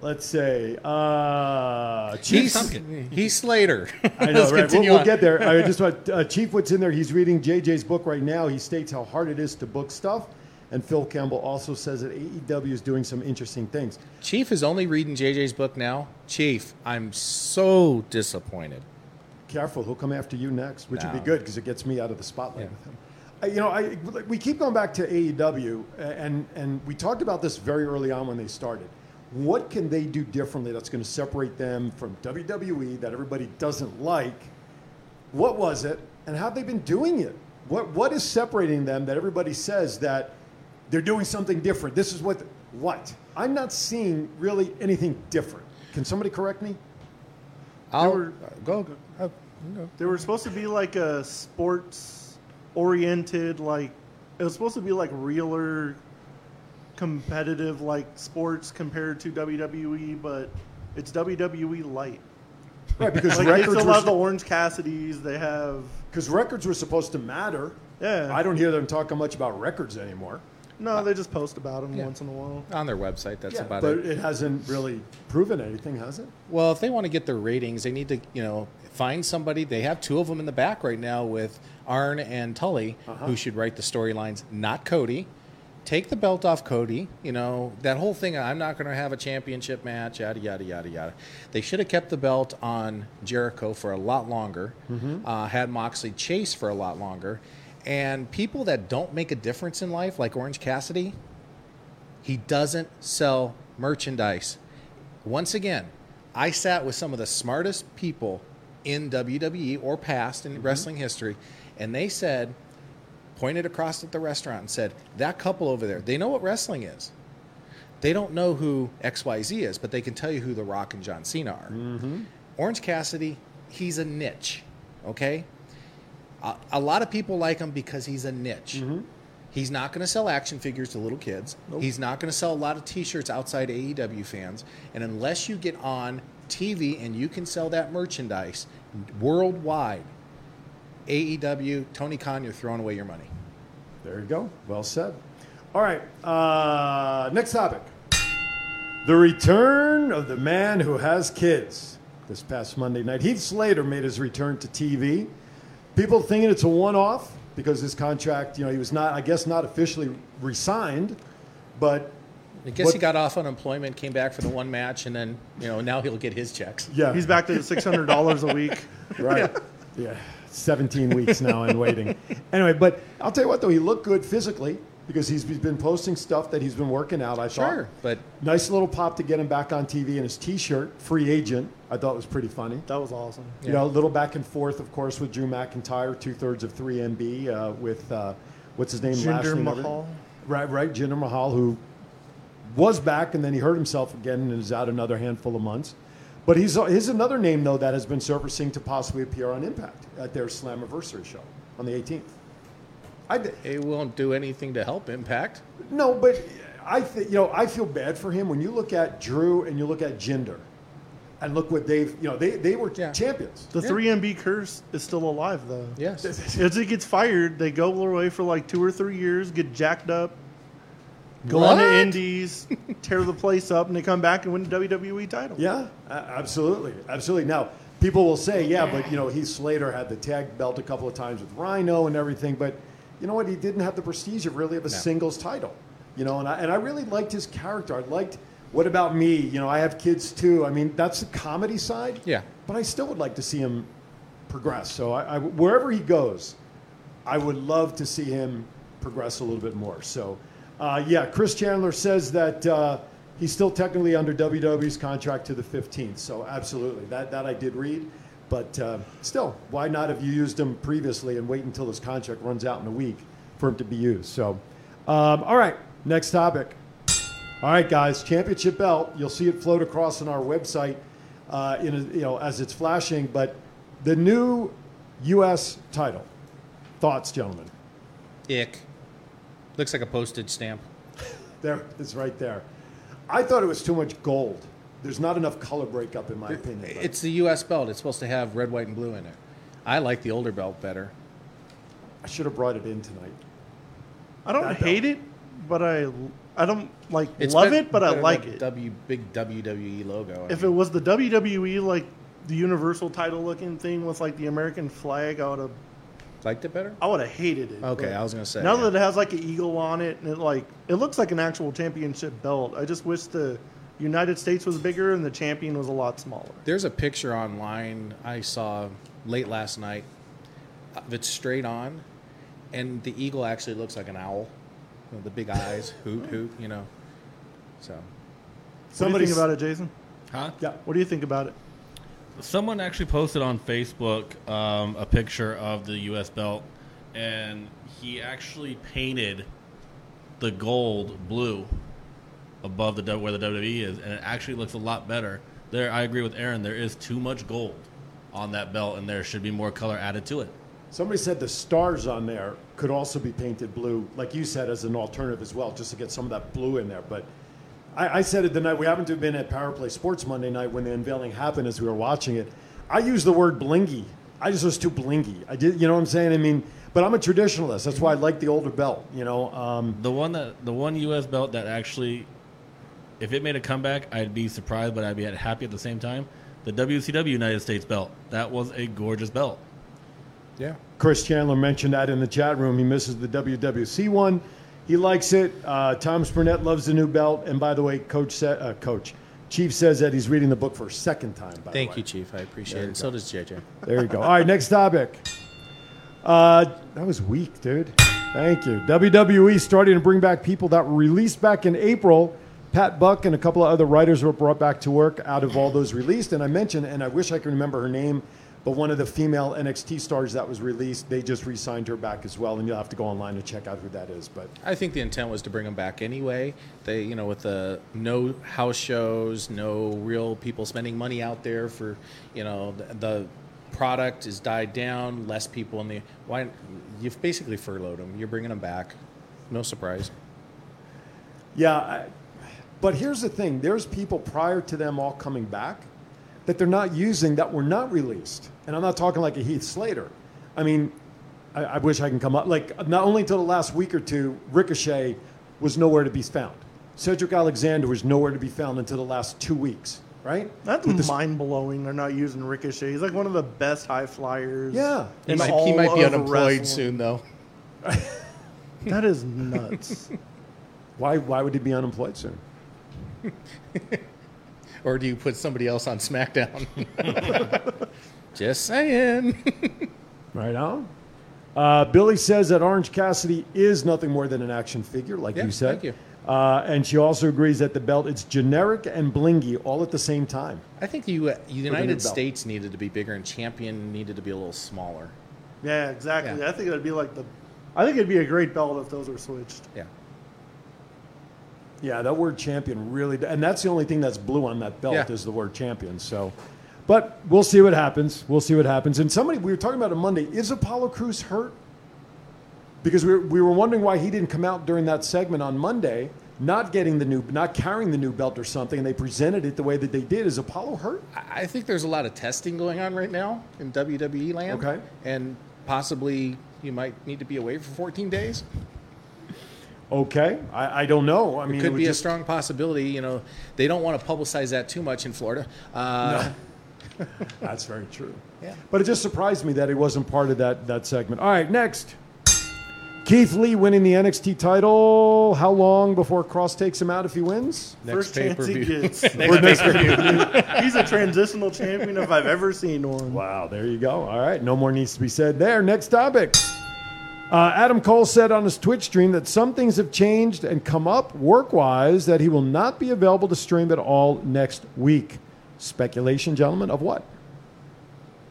Let's say uh, Chief Heath Slater. I know, right? We'll, we'll get there. I just want uh, Chief. What's in there? He's reading J J's book right now. He states how hard it is to book stuff, and Phil Campbell also says that A E W is doing some interesting things. Chief is only reading J J's book now. Chief, I'm so disappointed. Careful, he'll come after you next, which no. would be good because it gets me out of the spotlight yeah. with him. You know, I, we keep going back to A E W, and, and we talked about this very early on when they started. What can they do differently that's going to separate them from W W E that everybody doesn't like? What was it, and how have they been doing it? What What is separating them that everybody says that they're doing something different? This is what what? I'm not seeing really anything different. Can somebody correct me? I'll were, go. go. Okay. They were supposed to be like a sports-oriented, like it was supposed to be like realer, competitive, like sports compared to W W E, but it's W W E light. Right, because like, records. They still have the Orange Cassidys. They have because records were supposed to matter. Yeah, I don't hear them talking much about records anymore. No, they just post about them yeah. once in a while. On their website, that's yeah, about but it. But it hasn't really proven anything, has it? Well, if they want to get their ratings, they need to, you know, find somebody. They have two of them in the back right now with Arn and Tully, uh-huh. who should write the storylines, not Cody. Take the belt off Cody. You know, that whole thing, I'm not going to have a championship match, yada, yada, yada, yada. They should have kept the belt on Jericho for a lot longer, mm-hmm. uh, had Moxley chase for a lot longer. And people that don't make a difference in life, like Orange Cassidy, he doesn't sell merchandise. Once again, I sat with some of the smartest people in W W E or past in mm-hmm. wrestling history, and they said, pointed across at the restaurant and said, that couple over there, they know what wrestling is. They don't know who X Y Z is, but they can tell you who The Rock and John Cena are. Mm-hmm. Orange Cassidy, he's a niche, okay? A lot of people like him because he's a niche. Mm-hmm. He's not going to sell action figures to little kids. Nope. He's not going to sell a lot of T-shirts outside A E W fans. And unless you get on T V and you can sell that merchandise worldwide, A E W, Tony Khan, you're throwing away your money. There you go. Well said. All right. Uh, next topic. The return of the man who has kids. This past Monday night, Heath Slater made his return to T V. People thinking it's a one-off because his contract, you know, he was not, I guess, not officially re-signed, but... I guess what, he got off unemployment, came back for the one match, and then, you know, now he'll get his checks. Yeah. He's back to six hundred dollars a week. Right. Yeah. yeah. seventeen weeks now and waiting. Anyway, but I'll tell you what, though, he looked good physically because he's been posting stuff that he's been working out, I thought. Sure, but... Nice little pop to get him back on T V in his T-shirt, free agent. I thought it was pretty funny. That was awesome. You yeah. know, a little back and forth, of course, with Drew McIntyre, two-thirds of three M B, uh, with, uh, what's his name? Jinder Mahal. Right, right, Jinder Mahal, who was back, and then he hurt himself again and is out another handful of months. But he's, he's another name, though, that has been surfacing to possibly appear on Impact at their Slammiversary show on the eighteenth. I th- it won't do anything to help Impact. No, but I th- you know, I feel bad for him. When you look at Drew and you look at Jinder, and look what they've, you know, they, they were yeah. champions. The yeah. three M B curse is still alive, though. Yes. As he gets fired, they go away for like two or three years, get jacked up, go what? on to indies, tear the place up, and they come back and win the W W E title. Yeah, absolutely. Absolutely. Now, people will say, yeah, but, you know, Heath Slater had the tag belt a couple of times with Rhino and everything, but you know what? He didn't have the prestige of really of a no. singles title. You know, and I, and I really liked his character. I liked... What about me? You know, I have kids too. I mean, that's the comedy side. Yeah. But I still would like to see him progress. So I, I, wherever he goes, I would love to see him progress a little bit more. So, uh, yeah, Chris Chandler says that uh, he's still technically under W W E's contract to the fifteenth. So absolutely. That that I did read. But uh, still, why not have you used him previously and wait until his contract runs out in a week for him to be used? So, um, all right, next topic. All right, guys, championship belt. You'll see it float across on our website, uh, in a, you know, as it's flashing. But the new U S title. Thoughts, gentlemen? Ick. Looks like a postage stamp. There, it's right there. I thought it was too much gold. There's not enough color breakup, in my it, opinion. But. It's the U S belt. It's supposed to have red, white, and blue in it. I like the older belt better. I should have brought it in tonight. I don't that hate belt. it, but I. I don't, like, it's love been, it, but I like it. W, big W W E logo. I if mean. It was the W W E, like, the universal title-looking thing with, like, the American flag, I would have... Liked it better? I would have hated it. Okay, I was going to say. Now yeah. that it has, like, an eagle on it, and it, like, it looks like an actual championship belt. I just wish the United States was bigger and the champion was a lot smaller. There's a picture online I saw late last night that's straight on, and the eagle actually looks like an owl. You know, the big eyes, hoot, hoot, you know. So, somebody think about it, Jason? Huh? Yeah. What do you think about it? Someone actually posted on Facebook um, a picture of the U S belt, and he actually painted the gold blue above the where the W W E is, and it actually looks a lot better. There, I agree with Aaron. There is too much gold on that belt, and there should be more color added to it. Somebody said the stars on there could also be painted blue, like you said, as an alternative as well, just to get some of that blue in there. But I, I said it the night, we happened to have been at Power Play Sports Monday night when the unveiling happened as we were watching it. I used the word blingy. I just was too blingy. I did, you know what I'm saying? I mean, but I'm a traditionalist. That's why I like the older belt, you know. Um, the one that the one U S belt that actually, if it made a comeback, I'd be surprised, but I'd be happy at the same time. The W C W United States belt. That was a gorgeous belt. Yeah. Chris Chandler mentioned that in the chat room. He misses the W W C one. He likes it. Uh, Tom Spurnett loves the new belt. And by the way, Coach, sa- uh, Coach Chief says that he's reading the book for a second time. By Thank the way. you, Chief. I appreciate it. Go. So does J J. There you go. All right, next topic. Uh, that was weak, dude. Thank you. W W E starting to bring back people that were released back in April. Pat Buck and a couple of other writers were brought back to work out of all those released. And I mentioned, and I wish I could remember her name, but one of the female N X T stars that was released, they just re-signed her back as well, and you'll have to go online to check out who that is. But I think the intent was to bring them back anyway. They, you know, with the no house shows, no real people spending money out there for, you know, the, the product is died down, less people in the why you've basically furloughed them. You're bringing them back, no surprise. Yeah, I, but here's the thing: there's people prior to them all coming back that they're not using that were not released. And I'm not talking like a Heath Slater. I mean, I, I wish I can come up. Like, not only until the last week or two, Ricochet was nowhere to be found. Cedric Alexander was nowhere to be found until the last two weeks, right? That's With mind-blowing. They're not using Ricochet. He's like one of the best high flyers. Yeah. He might, he might be unemployed wrestling. soon, though. That is nuts. Why? Why would he be unemployed soon? Or do you put somebody else on SmackDown? Just saying. Right on. Uh, Billy says that Orange Cassidy is nothing more than an action figure, like yeah, you said. Thank you. Uh, and she also agrees that the belt, it's generic and blingy all at the same time. I think the uh, United States needed to be bigger, and Champion needed to be a little smaller. Yeah, exactly. Yeah. I think it'd be like the. I think it'd be a great belt if those were switched. Yeah. Yeah, that word champion really... And that's the only thing that's blue on that belt yeah. is the word champion. So, but we'll see what happens. We'll see what happens. And somebody... We were talking about it Monday. Is Apollo Crews hurt? Because we were, we were wondering why he didn't come out during that segment on Monday, not getting the new... Not carrying the new belt or something, and they presented it the way that they did. Is Apollo hurt? I think there's a lot of testing going on right now in W W E land. Okay. And possibly you might need to be away for fourteen days. Okay, I, I don't know. I mean, it could it be just... a strong possibility. You know, they don't want to publicize that too much in Florida. Uh... No. That's very true. Yeah, but it just surprised me that it wasn't part of that that segment. All right, next, Keith Lee winning the N X T title. How long before Cross takes him out if he wins? Next First chance he gets. next next pay-per-view. He's a transitional champion if I've ever seen one. Wow, there you go. All right, no more needs to be said there. Next topic. Uh, Adam Cole said on his Twitch stream that some things have changed and come up work-wise that he will not be available to stream at all next week. Speculation, gentlemen, of what?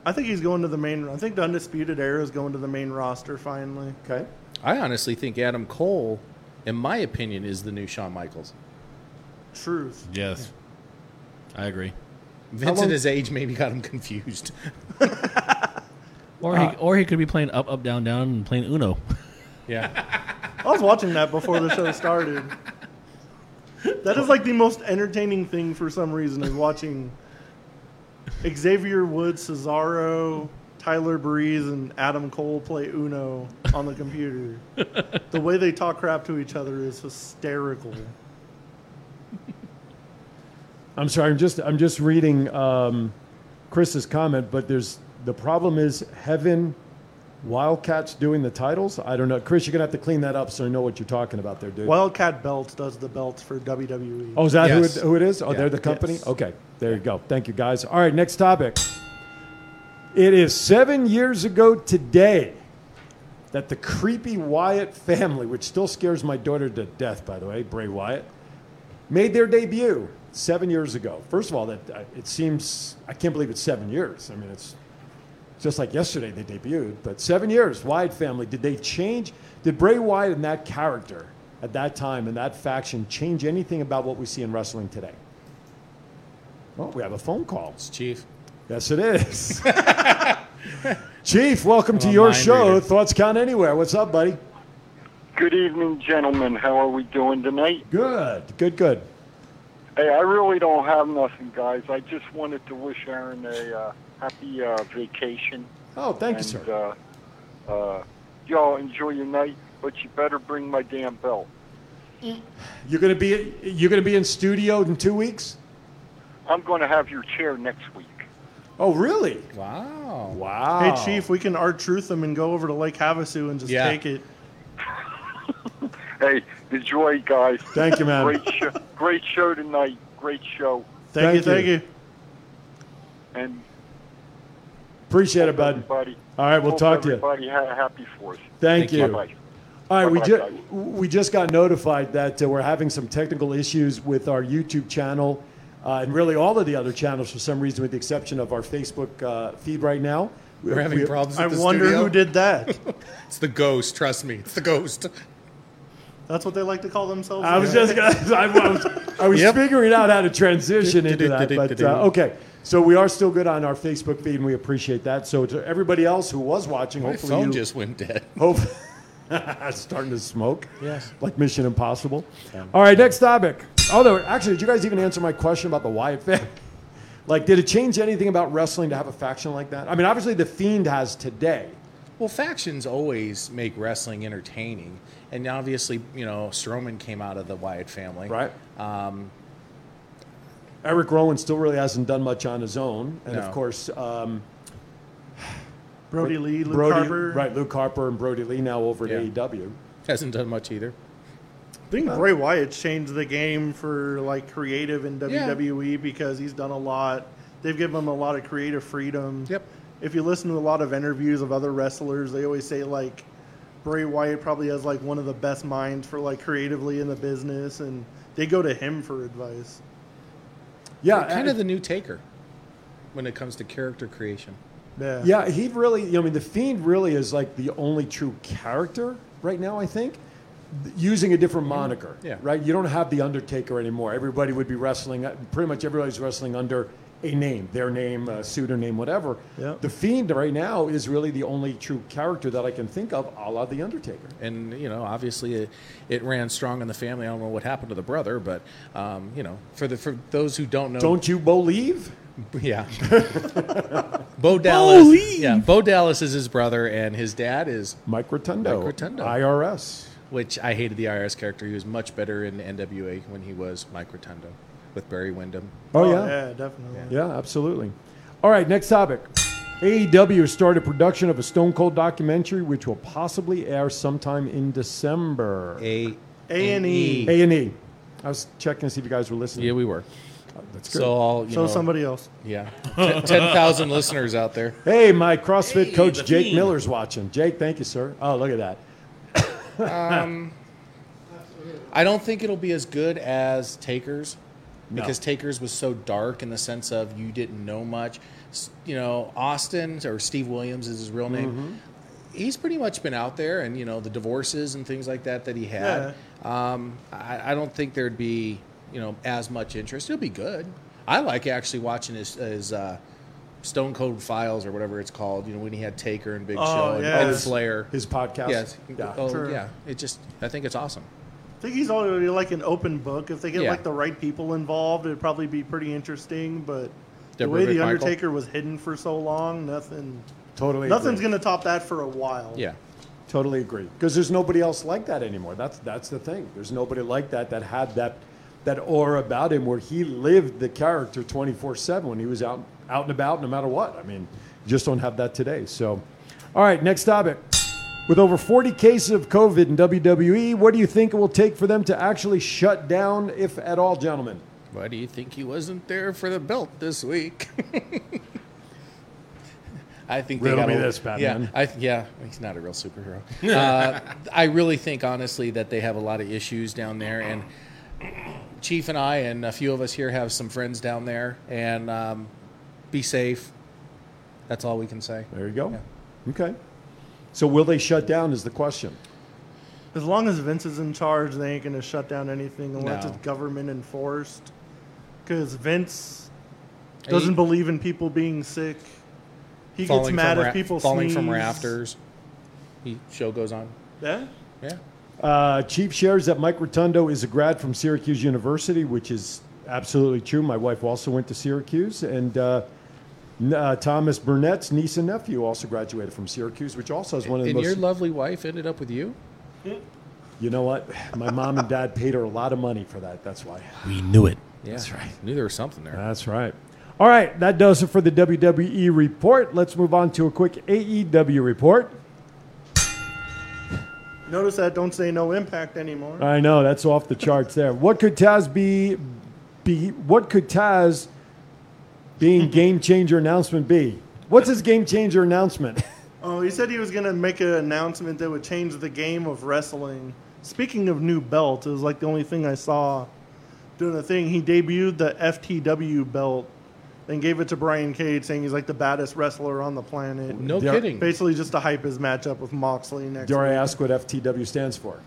I think he's going to the main... I think the Undisputed Era is going to the main roster finally. Okay. I honestly think Adam Cole, in my opinion, is the new Shawn Michaels. Truth. Yes. Yeah. I agree. Vince at his age maybe got him confused. Or he, uh, or he could be playing up, up, down, down, and playing Uno. Yeah, I was watching that before the show started. That is like the most entertaining thing for some reason is watching Xavier Woods, Cesaro, Tyler Breeze, and Adam Cole play Uno on the computer. The way they talk crap to each other is hysterical. I'm sorry, I'm just I'm just reading um, Chris's comment, but there's. The problem is Heaven Wildcats doing the titles. I don't know. Chris, you're going to have to clean that up so I know what you're talking about there, dude. Wildcat Belts does the belts for W W E. Oh, is that yes. who, it, who it is? Oh, yeah. They're the company? Yes. Okay. There you go. Thank you, guys. All right, next topic. It is seven years ago today that the creepy Wyatt family, which still scares my daughter to death, by the way, Bray Wyatt, made their debut seven years ago. First of all, that it seems I can't believe it's seven years. I mean, it's... Just like yesterday they debuted, but seven years, Wyatt family. Did they change? Did Bray Wyatt and that character at that time and that faction change anything about what we see in wrestling today? Well, we have a phone call. It's Chief. Yes, it is. Chief, welcome to your show, reading. Thoughts Count Anywhere. What's up, buddy? Good evening, gentlemen. How are we doing tonight? Good, good, good. Hey, I really don't have nothing, guys. I just wanted to wish Aaron a uh, happy uh, vacation. Oh, thank and, you, sir. Uh, uh, y'all enjoy your night, but you better bring my damn belt. You're gonna be you're gonna be in studio in two weeks. I'm gonna have your chair next week. Oh, really? Wow! Wow! Hey, Chief, we can R-Truth them and go over to Lake Havasu and just yeah. take it. Hey, enjoy, guys. Thank you, man. Great show, great show tonight. Great show. Thank, thank you, you, thank you. And appreciate it, bud. Everybody. All right, we'll hope talk to you. Everybody, happy Fourth. Thank, thank you. Bye-bye. All right, we, ju- we just got notified that uh, we're having some technical issues with our YouTube channel uh, and really all of the other channels for some reason, with the exception of our Facebook uh, feed right now. We're having we, problems with I the wonder studio. Who did that. It's the ghost, trust me. It's the ghost. That's what they like to call themselves. I was right? just I, I was, I was yep. figuring out how to transition into that. But uh, okay, so we are still good on our Facebook feed, and we appreciate that. So to everybody else who was watching, My hopefully phone you, just went dead. Hopefully. Starting to smoke. Yes. Like Mission Impossible. Um, All right, next topic. Although, actually, did you guys even answer my question about the Wyatt family? Like, did it change anything about wrestling to have a faction like that? I mean, obviously, The Fiend has today. Well, factions always make wrestling entertaining. And obviously, you know, Strowman came out of the Wyatt family. Right. Um, Eric Rowan still really hasn't done much on his own. And, no. of course... Um, Brody Lee, Luke Brody, Harper. Right, Luke Harper and Brody Lee now over at yeah. A E W. Hasn't done much either. I think uh, Bray Wyatt changed the game for, like, creative in W W E yeah. because he's done a lot. They've given him a lot of creative freedom. Yep. If you listen to a lot of interviews of other wrestlers, they always say, like, Bray Wyatt probably has, like, one of the best minds for, like, creatively in the business, and they go to him for advice. Yeah. Like, kind of the new Taker when it comes to character creation. Yeah. yeah, he really, I mean, The Fiend really is like the only true character right now, I think, using a different moniker, yeah. right? You don't have The Undertaker anymore. Everybody would be wrestling, pretty much everybody's wrestling under a name, their name, uh, pseudonym, whatever. Yeah. The Fiend right now is really the only true character that I can think of, a la The Undertaker. And, you know, obviously it, it ran strong in the family. I don't know what happened to the brother, but, um, you know, for the for those who don't know. Don't you believe? Yeah. Bo Dallas. Holy. Yeah, Bo Dallas is his brother, and his dad is Mike Rotundo. Mike Rotundo. I R S. Which I hated the I R S character. He was much better in N W A when he was Mike Rotundo with Barry Windham. Oh, yeah. Yeah, definitely. Yeah, yeah, absolutely. All right, next topic. A E W started production of a Stone Cold documentary, which will possibly air sometime in December. A- A and E. A and E. I was checking to see if you guys were listening. Yeah, we were. That's good. So, I'll, you so know, somebody else. Yeah. ten thousand listeners out there. Hey, my CrossFit hey, coach Jake Fiend. Miller's watching. Jake, thank you, sir. Oh, look at that. um, I don't think it'll be as good as Taker's no. because Taker's was so dark in the sense of you didn't know much. You know, Austin, or Steve Williams is his real name. Mm-hmm. He's pretty much been out there, and, you know, the divorces and things like that that he had. Yeah. Um, I, I don't think there'd be... you know, as much interest. It'll be good. I like actually watching his, his uh, Stone Cold Files or whatever it's called, you know, when he had Taker and Big oh, Show and, yeah. and Flair. His podcast. Yes. Yeah. Oh, sure. yeah. It just, I think it's awesome. I think he's already like an open book. If they get yeah. like the right people involved, it'd probably be pretty interesting. But Deborah the way Rick The Undertaker Michael. Was hidden for so long, nothing. Totally. Nothing's going to top that for a while. Yeah. Totally agree. Because there's nobody else like that anymore. That's, that's the thing. There's nobody like that that had that. That aura about him where he lived the character twenty-four seven when he was out out and about no matter what. I mean, you just don't have that today. So, all right, next topic. With over forty cases of COVID in W W E, what do you think it will take for them to actually shut down, if at all, gentlemen? Why do you think he wasn't there for the belt this week? I think they got me this, Batman. Yeah, I, yeah, he's not a real superhero. uh, I really think, honestly, that they have a lot of issues down there, and Chief and I and a few of us here have some friends down there, and um, be safe. That's all we can say. There you go. Yeah. Okay. So will they shut down is the question. As long as Vince is in charge, they ain't going to shut down anything unless no. it's government enforced. Because Vince Doesn't he, believe in people being sick. He gets mad ra- if people falling sneeze. Falling from rafters. He show goes on. Yeah? Yeah. Uh, Chief shares that Mike Rotundo is a grad from Syracuse University, which is absolutely true. My wife also went to Syracuse. And uh, uh, Thomas Burnett's niece and nephew also graduated from Syracuse, which also is one of the and most... And your lovely wife ended up with you? Yeah. You know what? My mom and dad paid her a lot of money for that. That's why. We knew it. Yeah. That's right. Knew there was something there. That's right. All right. That does it for the W W E report. Let's move on to a quick A E W report. Notice that don't say no Impact anymore. I know. That's off the charts there. What could Taz be, be what could Taz being game changer announcement be? What's his game changer announcement? Oh, he said he was going to make an announcement that would change the game of wrestling. Speaking of new belt, it was like the only thing I saw doing a thing. He debuted the F T W belt and gave it to Brian Cage, saying he's like the baddest wrestler on the planet. No They're, kidding. Basically just to hype his matchup with Moxley next week. Dare I ask what F T W stands for?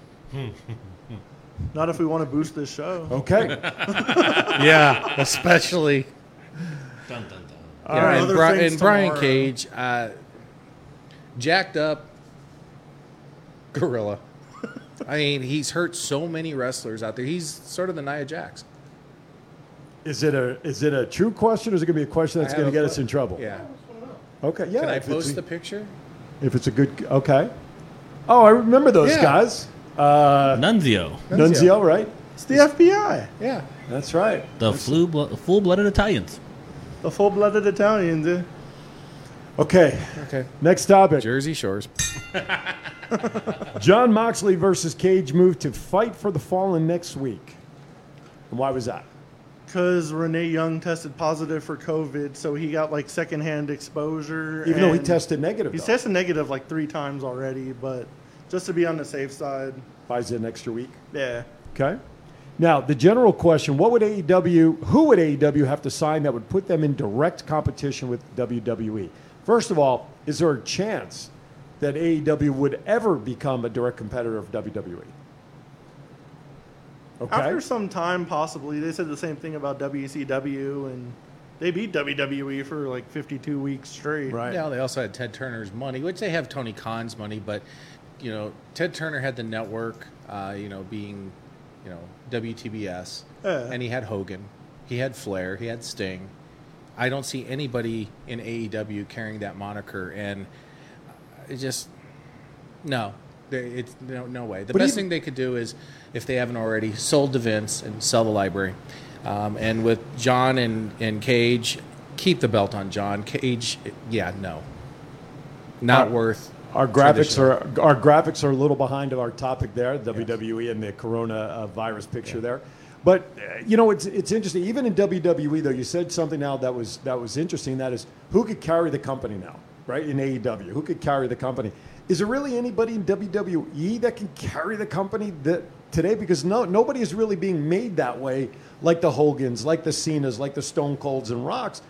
Not if we want to boost this show. Okay. Yeah, especially. Dun, dun, dun. All yeah, right. And, Bra- and Brian Cage, uh, jacked up gorilla. I mean, he's hurt so many wrestlers out there. He's sort of the Nia Jax. Is it a is it a true question, or is it going to be a question that's going to get us in trouble? Yeah. Okay. Yeah. Can I post the picture? If it's a good. Okay. Oh, I remember those yeah. guys. Uh, Nunzio. Nunzio, right? It's the F B I. Yeah. That's right. The full-blooded Italians. The full-blooded Italians. Eh? Okay. Okay. Next topic. Jersey Shores. John Moxley versus Cage moved to Fight for the Fallen next week. And why was that? Because Renee Young tested positive for COVID, so he got like secondhand exposure. Even though he tested negative. He's though. tested negative like three times already, but just to be on the safe side. Buys it an extra week. Yeah. Okay. Now, the general question, what would A E W, who would A E W have to sign that would put them in direct competition with W W E? First of all, is there a chance that A E W would ever become a direct competitor of W W E? Okay. After some time, possibly. They said the same thing about W C W, and they beat W W E for like fifty-two weeks straight. Right. Yeah, they also had Ted Turner's money, which they have Tony Khan's money, but, you know, Ted Turner had the network, uh, you know, being, you know, W T B S, yeah. and he had Hogan, he had Flair, he had Sting. I don't see anybody in A E W carrying that moniker, and it just, no. It's no, no way. The but best even, thing they could do is, if they haven't already, sold to Vince and sell the library. Um, and with John and, and Cage, keep the belt on John. Cage, yeah, no. Not our, worth. Our graphics are our graphics are a little behind of our topic there, yes. W W E and the coronavirus picture yeah. there. But uh, you know, it's it's interesting. Even in W W E, though, you said something now that was that was interesting. That is, who could carry the company now, right? In A E W, who could carry the company? Is there really anybody in W W E that can carry the company that today? Because no, nobody is really being made that way, like the Hogans, like the Cenas, like the Stone Colds and Rocks.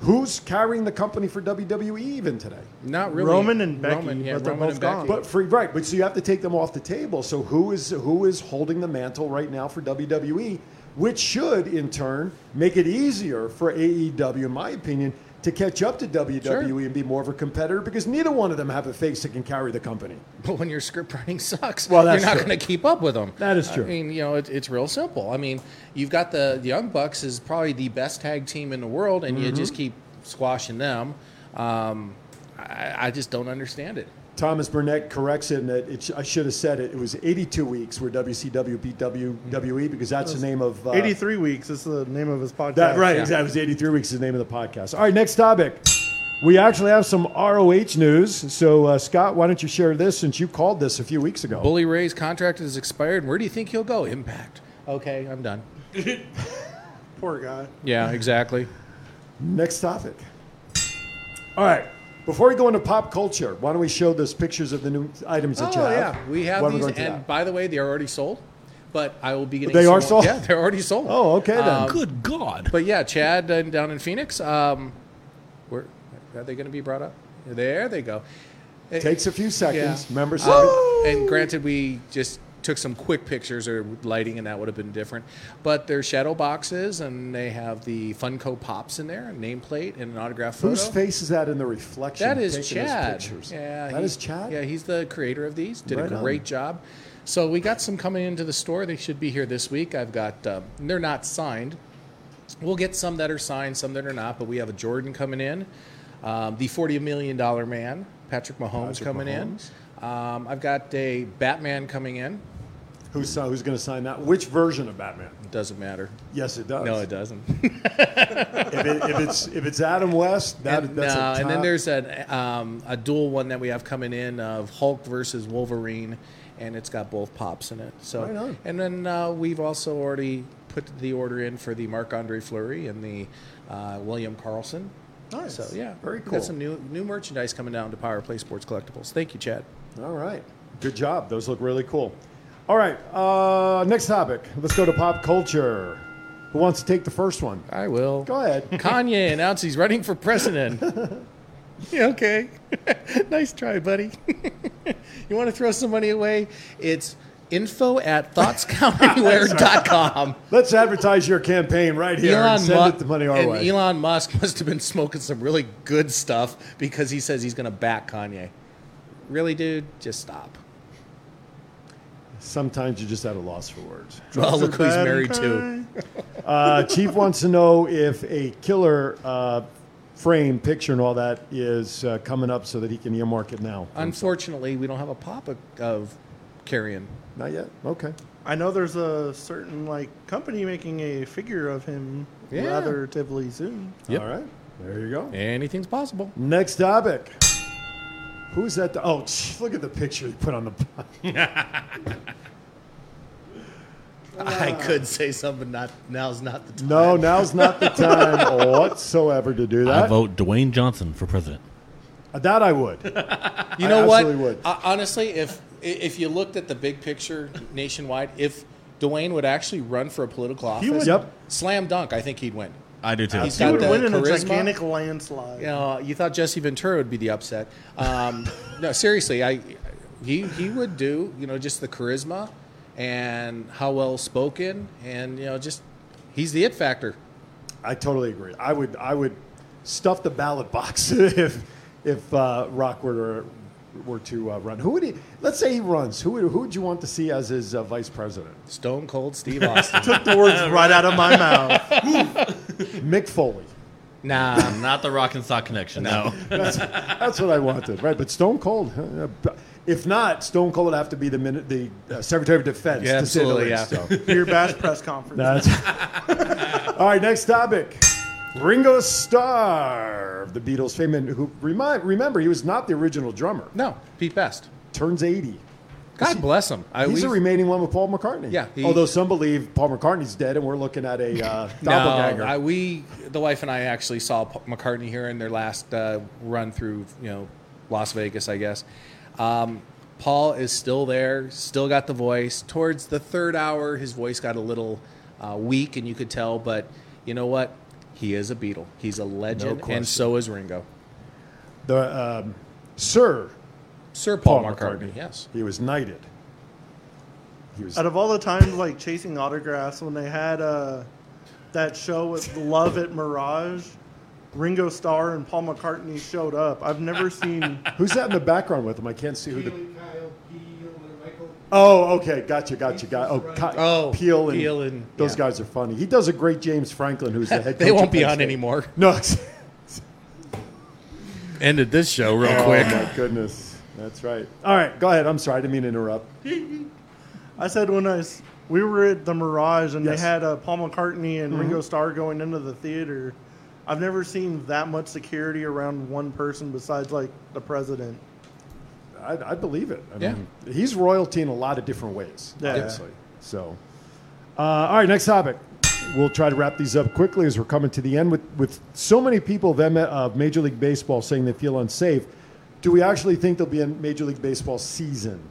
Who's carrying the company for W W E even today? Not really. Roman and Becky. Roman, yeah, but they're Roman both gone. Becky. But free, right, but so you have to take them off the table. So who is who is holding the mantle right now for W W E, which should, in turn, make it easier for A E W, in my opinion, to catch up to W W E sure. and be more of a competitor, because neither one of them have a face that can carry the company. But when your script writing sucks, well, that's you're not going to keep up with them. That is true. I mean, you know, it, it's real simple. I mean, you've got the, the Young Bucks is probably the best tag team in the world, and mm-hmm. you just keep squashing them. Um, I, I just don't understand it. Thomas Burnett corrects it, and that it, I should have said it. It was eighty-two weeks where W C W beat W W E, because that's the name of... Uh, eighty-three weeks is the name of his podcast. That, right, yeah. exactly. It was eighty-three weeks is the name of the podcast. All right, next topic. We actually have some R O H news. So, uh, Scott, why don't you share this, since you called this a few weeks ago. Bully Ray's contract is expired. Where do you think he'll go? Impact. Okay, I'm done. Poor guy. Yeah, exactly. Next topic. All right. Before we go into pop culture, why don't we show those pictures of the new items that oh, you have? Oh, yeah. We have why these. And that? By the way, they are already sold, but I will be getting They some are sold? More. Yeah, they're already sold. Oh, okay then. Um, Good God. But yeah, Chad uh, down in Phoenix, um, where, are they going to be brought up? There they go. It takes a few seconds. Yeah. Remember, so. Um, and granted, we just took some quick pictures or lighting, and that would have been different. But there's shadow boxes, and they have the Funko Pops in there, a nameplate, and an autograph photo. Whose face is that in the reflection? That is Chad. Yeah, that is Chad? Yeah, he's the creator of these. Did right a great on. job. So we got some coming into the store. They should be here this week. I've got uh, – they're not signed. We'll get some that are signed, some that are not, but we have a Jordan coming in. Um, the forty million dollars man, Patrick Mahomes, Patrick coming Mahomes. in. Um, I've got a Batman coming in. Who's, uh, who's going to sign that? Which version of Batman? It doesn't matter. Yes, it does. No, it doesn't. if, it, if it's if it's Adam West, that, and, that's no, a top. And then there's a, um, a dual one that we have coming in of Hulk versus Wolverine, and it's got both Pops in it. So, right on. And then uh, we've also already put the order in for the Marc-Andre Fleury and the uh, William Carlson. Nice. So, yeah. Very cool. We've got some new new merchandise coming down to Power Play Sports Collectibles. Thank you, Chad. All right. Good job. Those look really cool. All right. Uh, next topic. Let's go to pop culture. Who wants to take the first one? I will. Go ahead. Kanye announced he's running for president. Yeah, okay. Nice try, buddy. You want to throw some money away? It's info at thoughts count anywhere dot com. Let's advertise your campaign right here. Elon and send Mu- it the money our and way. Elon Musk must have been smoking some really good stuff because he says he's going to back Kanye. Really, dude? Just stop. Sometimes you're just at a loss for words. Well, look who he's married to. Uh, Chief wants to know if a killer uh, frame, picture, and all that is uh, coming up so that he can earmark it now. Unfortunately, we don't have a pop of carrion. Not yet? Okay. I know there's a certain like company making a figure of him yeah. relatively soon. Yep. All right. There you go. Anything's possible. Next topic. Who's that? To- oh, look at the picture he put on the. I could say something. Not now's not the time. No, now's not the time whatsoever to do that. I vote Dwayne Johnson for president. That I would. You know I what? Would. Uh, honestly, if if you looked at the big picture nationwide, if Dwayne would actually run for a political office, he would, yep. slam dunk. I think he'd win. I do too. He's he got would win in charisma. A gigantic landslide. You know, you thought Jesse Ventura would be the upset. Um, no, seriously, I he he would do. You know, just the charisma and how well spoken, and you know, just he's the it factor. I totally agree. I would I would stuff the ballot box if if uh, Rock were to, were to uh, run. Who would he? Let's say he runs. Who would who would you want to see as his uh, vice president? Stone Cold Steve Austin. Took the words right out of my mouth. Mick Foley. Nah, not the Rock and Sock connection, no. that's, that's what I wanted, right? But Stone Cold. If not, Stone Cold would have to be the min- the uh, Secretary of Defense. Yeah, to absolutely, yeah. So. Your best press conference. That's- All right, next topic. Ringo Starr, the Beatles' fame, who remind, remember, he was not the original drummer. No, Pete Best. Turns eighty. God he, bless him. I, he's the remaining one with Paul McCartney. Yeah. He, Although some believe Paul McCartney's dead and we're looking at a uh, doppelganger. No, I, we, the wife and I actually saw Paul McCartney here in their last uh, run through, you know, Las Vegas, I guess. Um, Paul is still there, still got the voice. Towards the third hour, his voice got a little uh, weak and you could tell. But you know what? He is a Beatle. He's a legend. No and so is Ringo. The um, Sir... Sir Paul, Paul McCartney. McCartney, yes. He was knighted. He was. Out of all the times, like, chasing autographs, when they had uh, that show with Love at Mirage, Ringo Starr and Paul McCartney showed up. I've never seen... Who's that in the background with him? I can't see who the... Kyle, Peel, and Michael. Oh, okay. Gotcha, gotcha, gotcha. Oh, Kyle, oh Peel, and, Peel and... Those yeah. guys are funny. He does a great James Franklin, who's the head coach. They won't be on anymore. No. Ended this show real oh, quick. Oh, my goodness. That's right. All right, go ahead. I'm sorry, I didn't mean to interrupt. I said when I was, we were at the Mirage and yes. they had uh, Paul McCartney and mm-hmm. Ringo Starr going into the theater. I've never seen that much security around one person besides like the president. I, I believe it. I yeah. mean, he's royalty in a lot of different ways. Yeah. Obviously. So, uh, all right, next topic. We'll try to wrap these up quickly as we're coming to the end. With with so many people of uh, Major League Baseball saying they feel unsafe. Do we actually think there'll be a Major League Baseball season?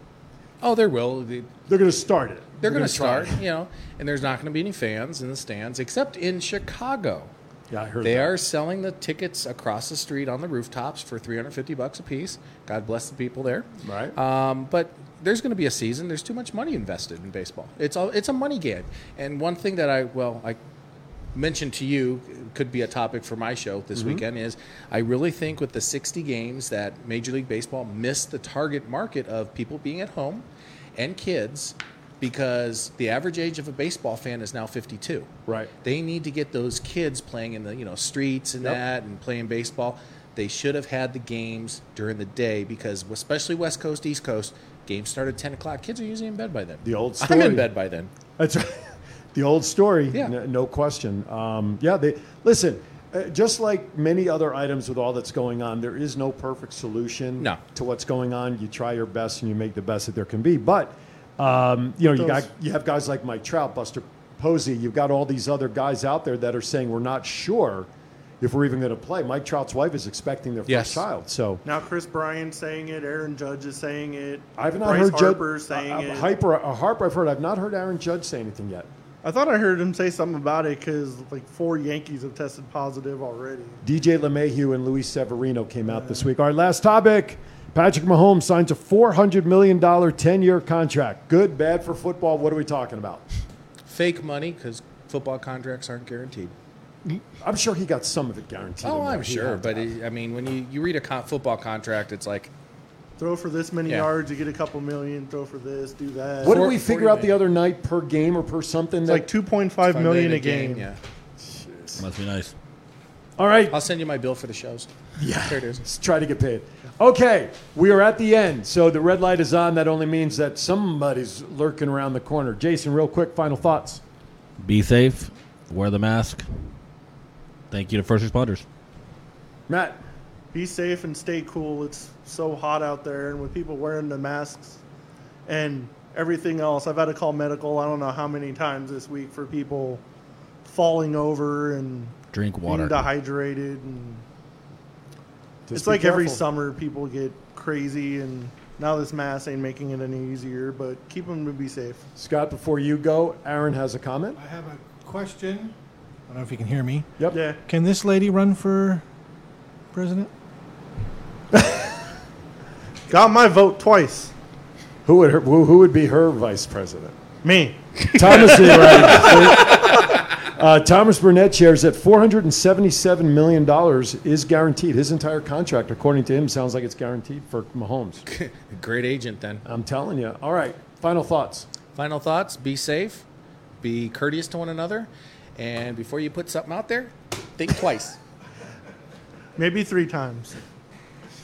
Oh, there will. They, They're going to start it. They're, They're going to start, you know, and there's not going to be any fans in the stands except in Chicago. Yeah, I heard they that. Are selling the tickets across the street on the rooftops for three hundred fifty bucks a piece. God bless the people there. Right. Um, but there's going to be a season. There's too much money invested in baseball. It's all, it's a money game. And one thing that I, well, I mentioned to you, could be a topic for my show this mm-hmm. weekend, is I really think with the sixty games that Major League Baseball missed the target market of people being at home and kids, because the average age of a baseball fan is now fifty-two. Right. They need to get those kids playing in the, you know, streets and yep. that and playing baseball. They should have had the games during the day, because especially West Coast, East Coast, games start at ten o'clock. Kids are usually in bed by then. The old story. I'm in bed by then. That's right. The old story. Yeah. No, no question. Um, yeah. They listen. Uh, just like many other items with all that's going on, there is no perfect solution no. to what's going on. You try your best and you make the best that there can be, but. Um, you know, you got you have guys like Mike Trout, Buster Posey. You've got all these other guys out there that are saying we're not sure if we're even going to play. Mike Trout's wife is expecting their yes. first child. So now Chris Bryan's saying it. Aaron Judge is saying it. I've not Bryce heard Harper Judge, saying uh, it. Hyper, uh, Harper, I've heard. I've not heard Aaron Judge say anything yet. I thought I heard him say something about it because like four Yankees have tested positive already. D J LeMahieu and Luis Severino came out yeah. this week. All right, last topic. Patrick Mahomes signs a four hundred million dollars ten-year contract. Good, bad for football. What are we talking about? Fake money, because football contracts aren't guaranteed. I'm sure he got some of it guaranteed. Oh, I'm sure. But, it, I mean, when you, you read a con- football contract, it's like... Throw for this many yeah. yards, you get a couple million. Throw for this, do that. What did we figure out the other night per game or per something? It's that, like two point five million dollars a game. game. Yeah. Jeez. Must be nice. All right. I'll send you my bill for the shows. Yeah. There it is. Let's try to get paid. Okay. We are at the end. So the red light is on. That only means that somebody's lurking around the corner. Jason, real quick, final thoughts. Be safe. Wear the mask. Thank you to first responders. Matt. Be safe and stay cool. It's so hot out there. And with people wearing the masks and everything else, I've had to call medical I don't know how many times this week for people falling over and... Drink water. Being dehydrated. And Just it's like careful. Every summer people get crazy, and now this mask ain't making it any easier, but keep them to be safe. Scott, before you go, Aaron has a comment. I have a question. I don't know if you can hear me. Yep. Yeah. Can this lady run for president? Got my vote twice. Who would her, who, who would be her vice president? Me. Thomas E. Ryan. Uh, Thomas Burnett shares that four hundred seventy-seven million dollars is guaranteed. His entire contract, according to him, sounds like it's guaranteed for Mahomes. Great agent, then. I'm telling you. All right. Final thoughts. Final thoughts. Be safe. Be courteous to one another. And before you put something out there, think twice. Maybe three times.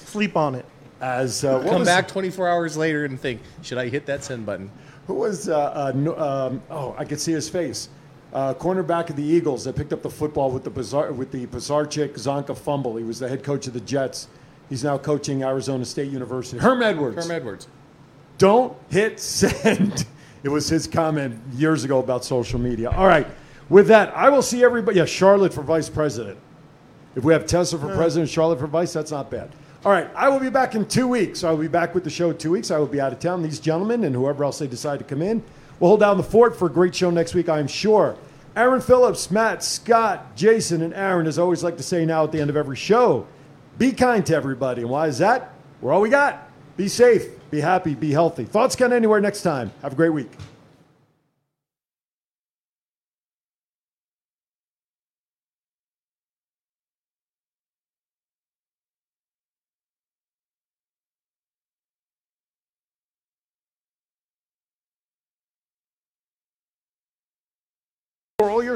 Sleep on it. As uh, Come back the- twenty-four hours later and think, should I hit that send button? Who was, uh, uh, no, um, oh, I could see his face. Uh, cornerback of the Eagles that picked up the football with the bizarre, with the Pizarchik Zonka fumble. He was the head coach of the Jets. He's now coaching Arizona State University. Herm Edwards. Herm Edwards. Don't hit send. It was his comment years ago about social media. All right. With that, I will see everybody. Yeah, Charlotte for vice president. If we have Tessa for president, Charlotte for vice, that's not bad. All right. I will be back in two weeks. I will be back with the show in two weeks. I will be out of town. These gentlemen and whoever else they decide to come in, we'll hold down the fort for a great show next week, I'm sure. Aaron Phillips, Matt, Scott, Jason, and Aaron, as I always like to say now at the end of every show, be kind to everybody. And why is that? We're all we got. Be safe. Be happy. Be healthy. Thoughts Count Anywhere next time. Have a great week. For all your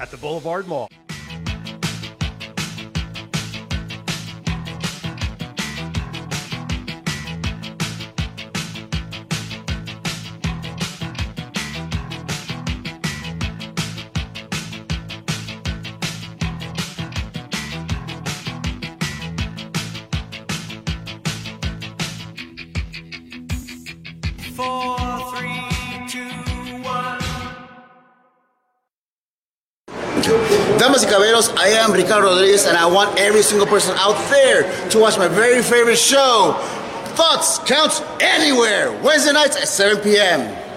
at the Boulevard Mall. future. Damas y caballeros, I am Ricardo Rodriguez, and I want every single person out there to watch my very favorite show, Thoughts Count Anywhere, Wednesday nights at seven p.m.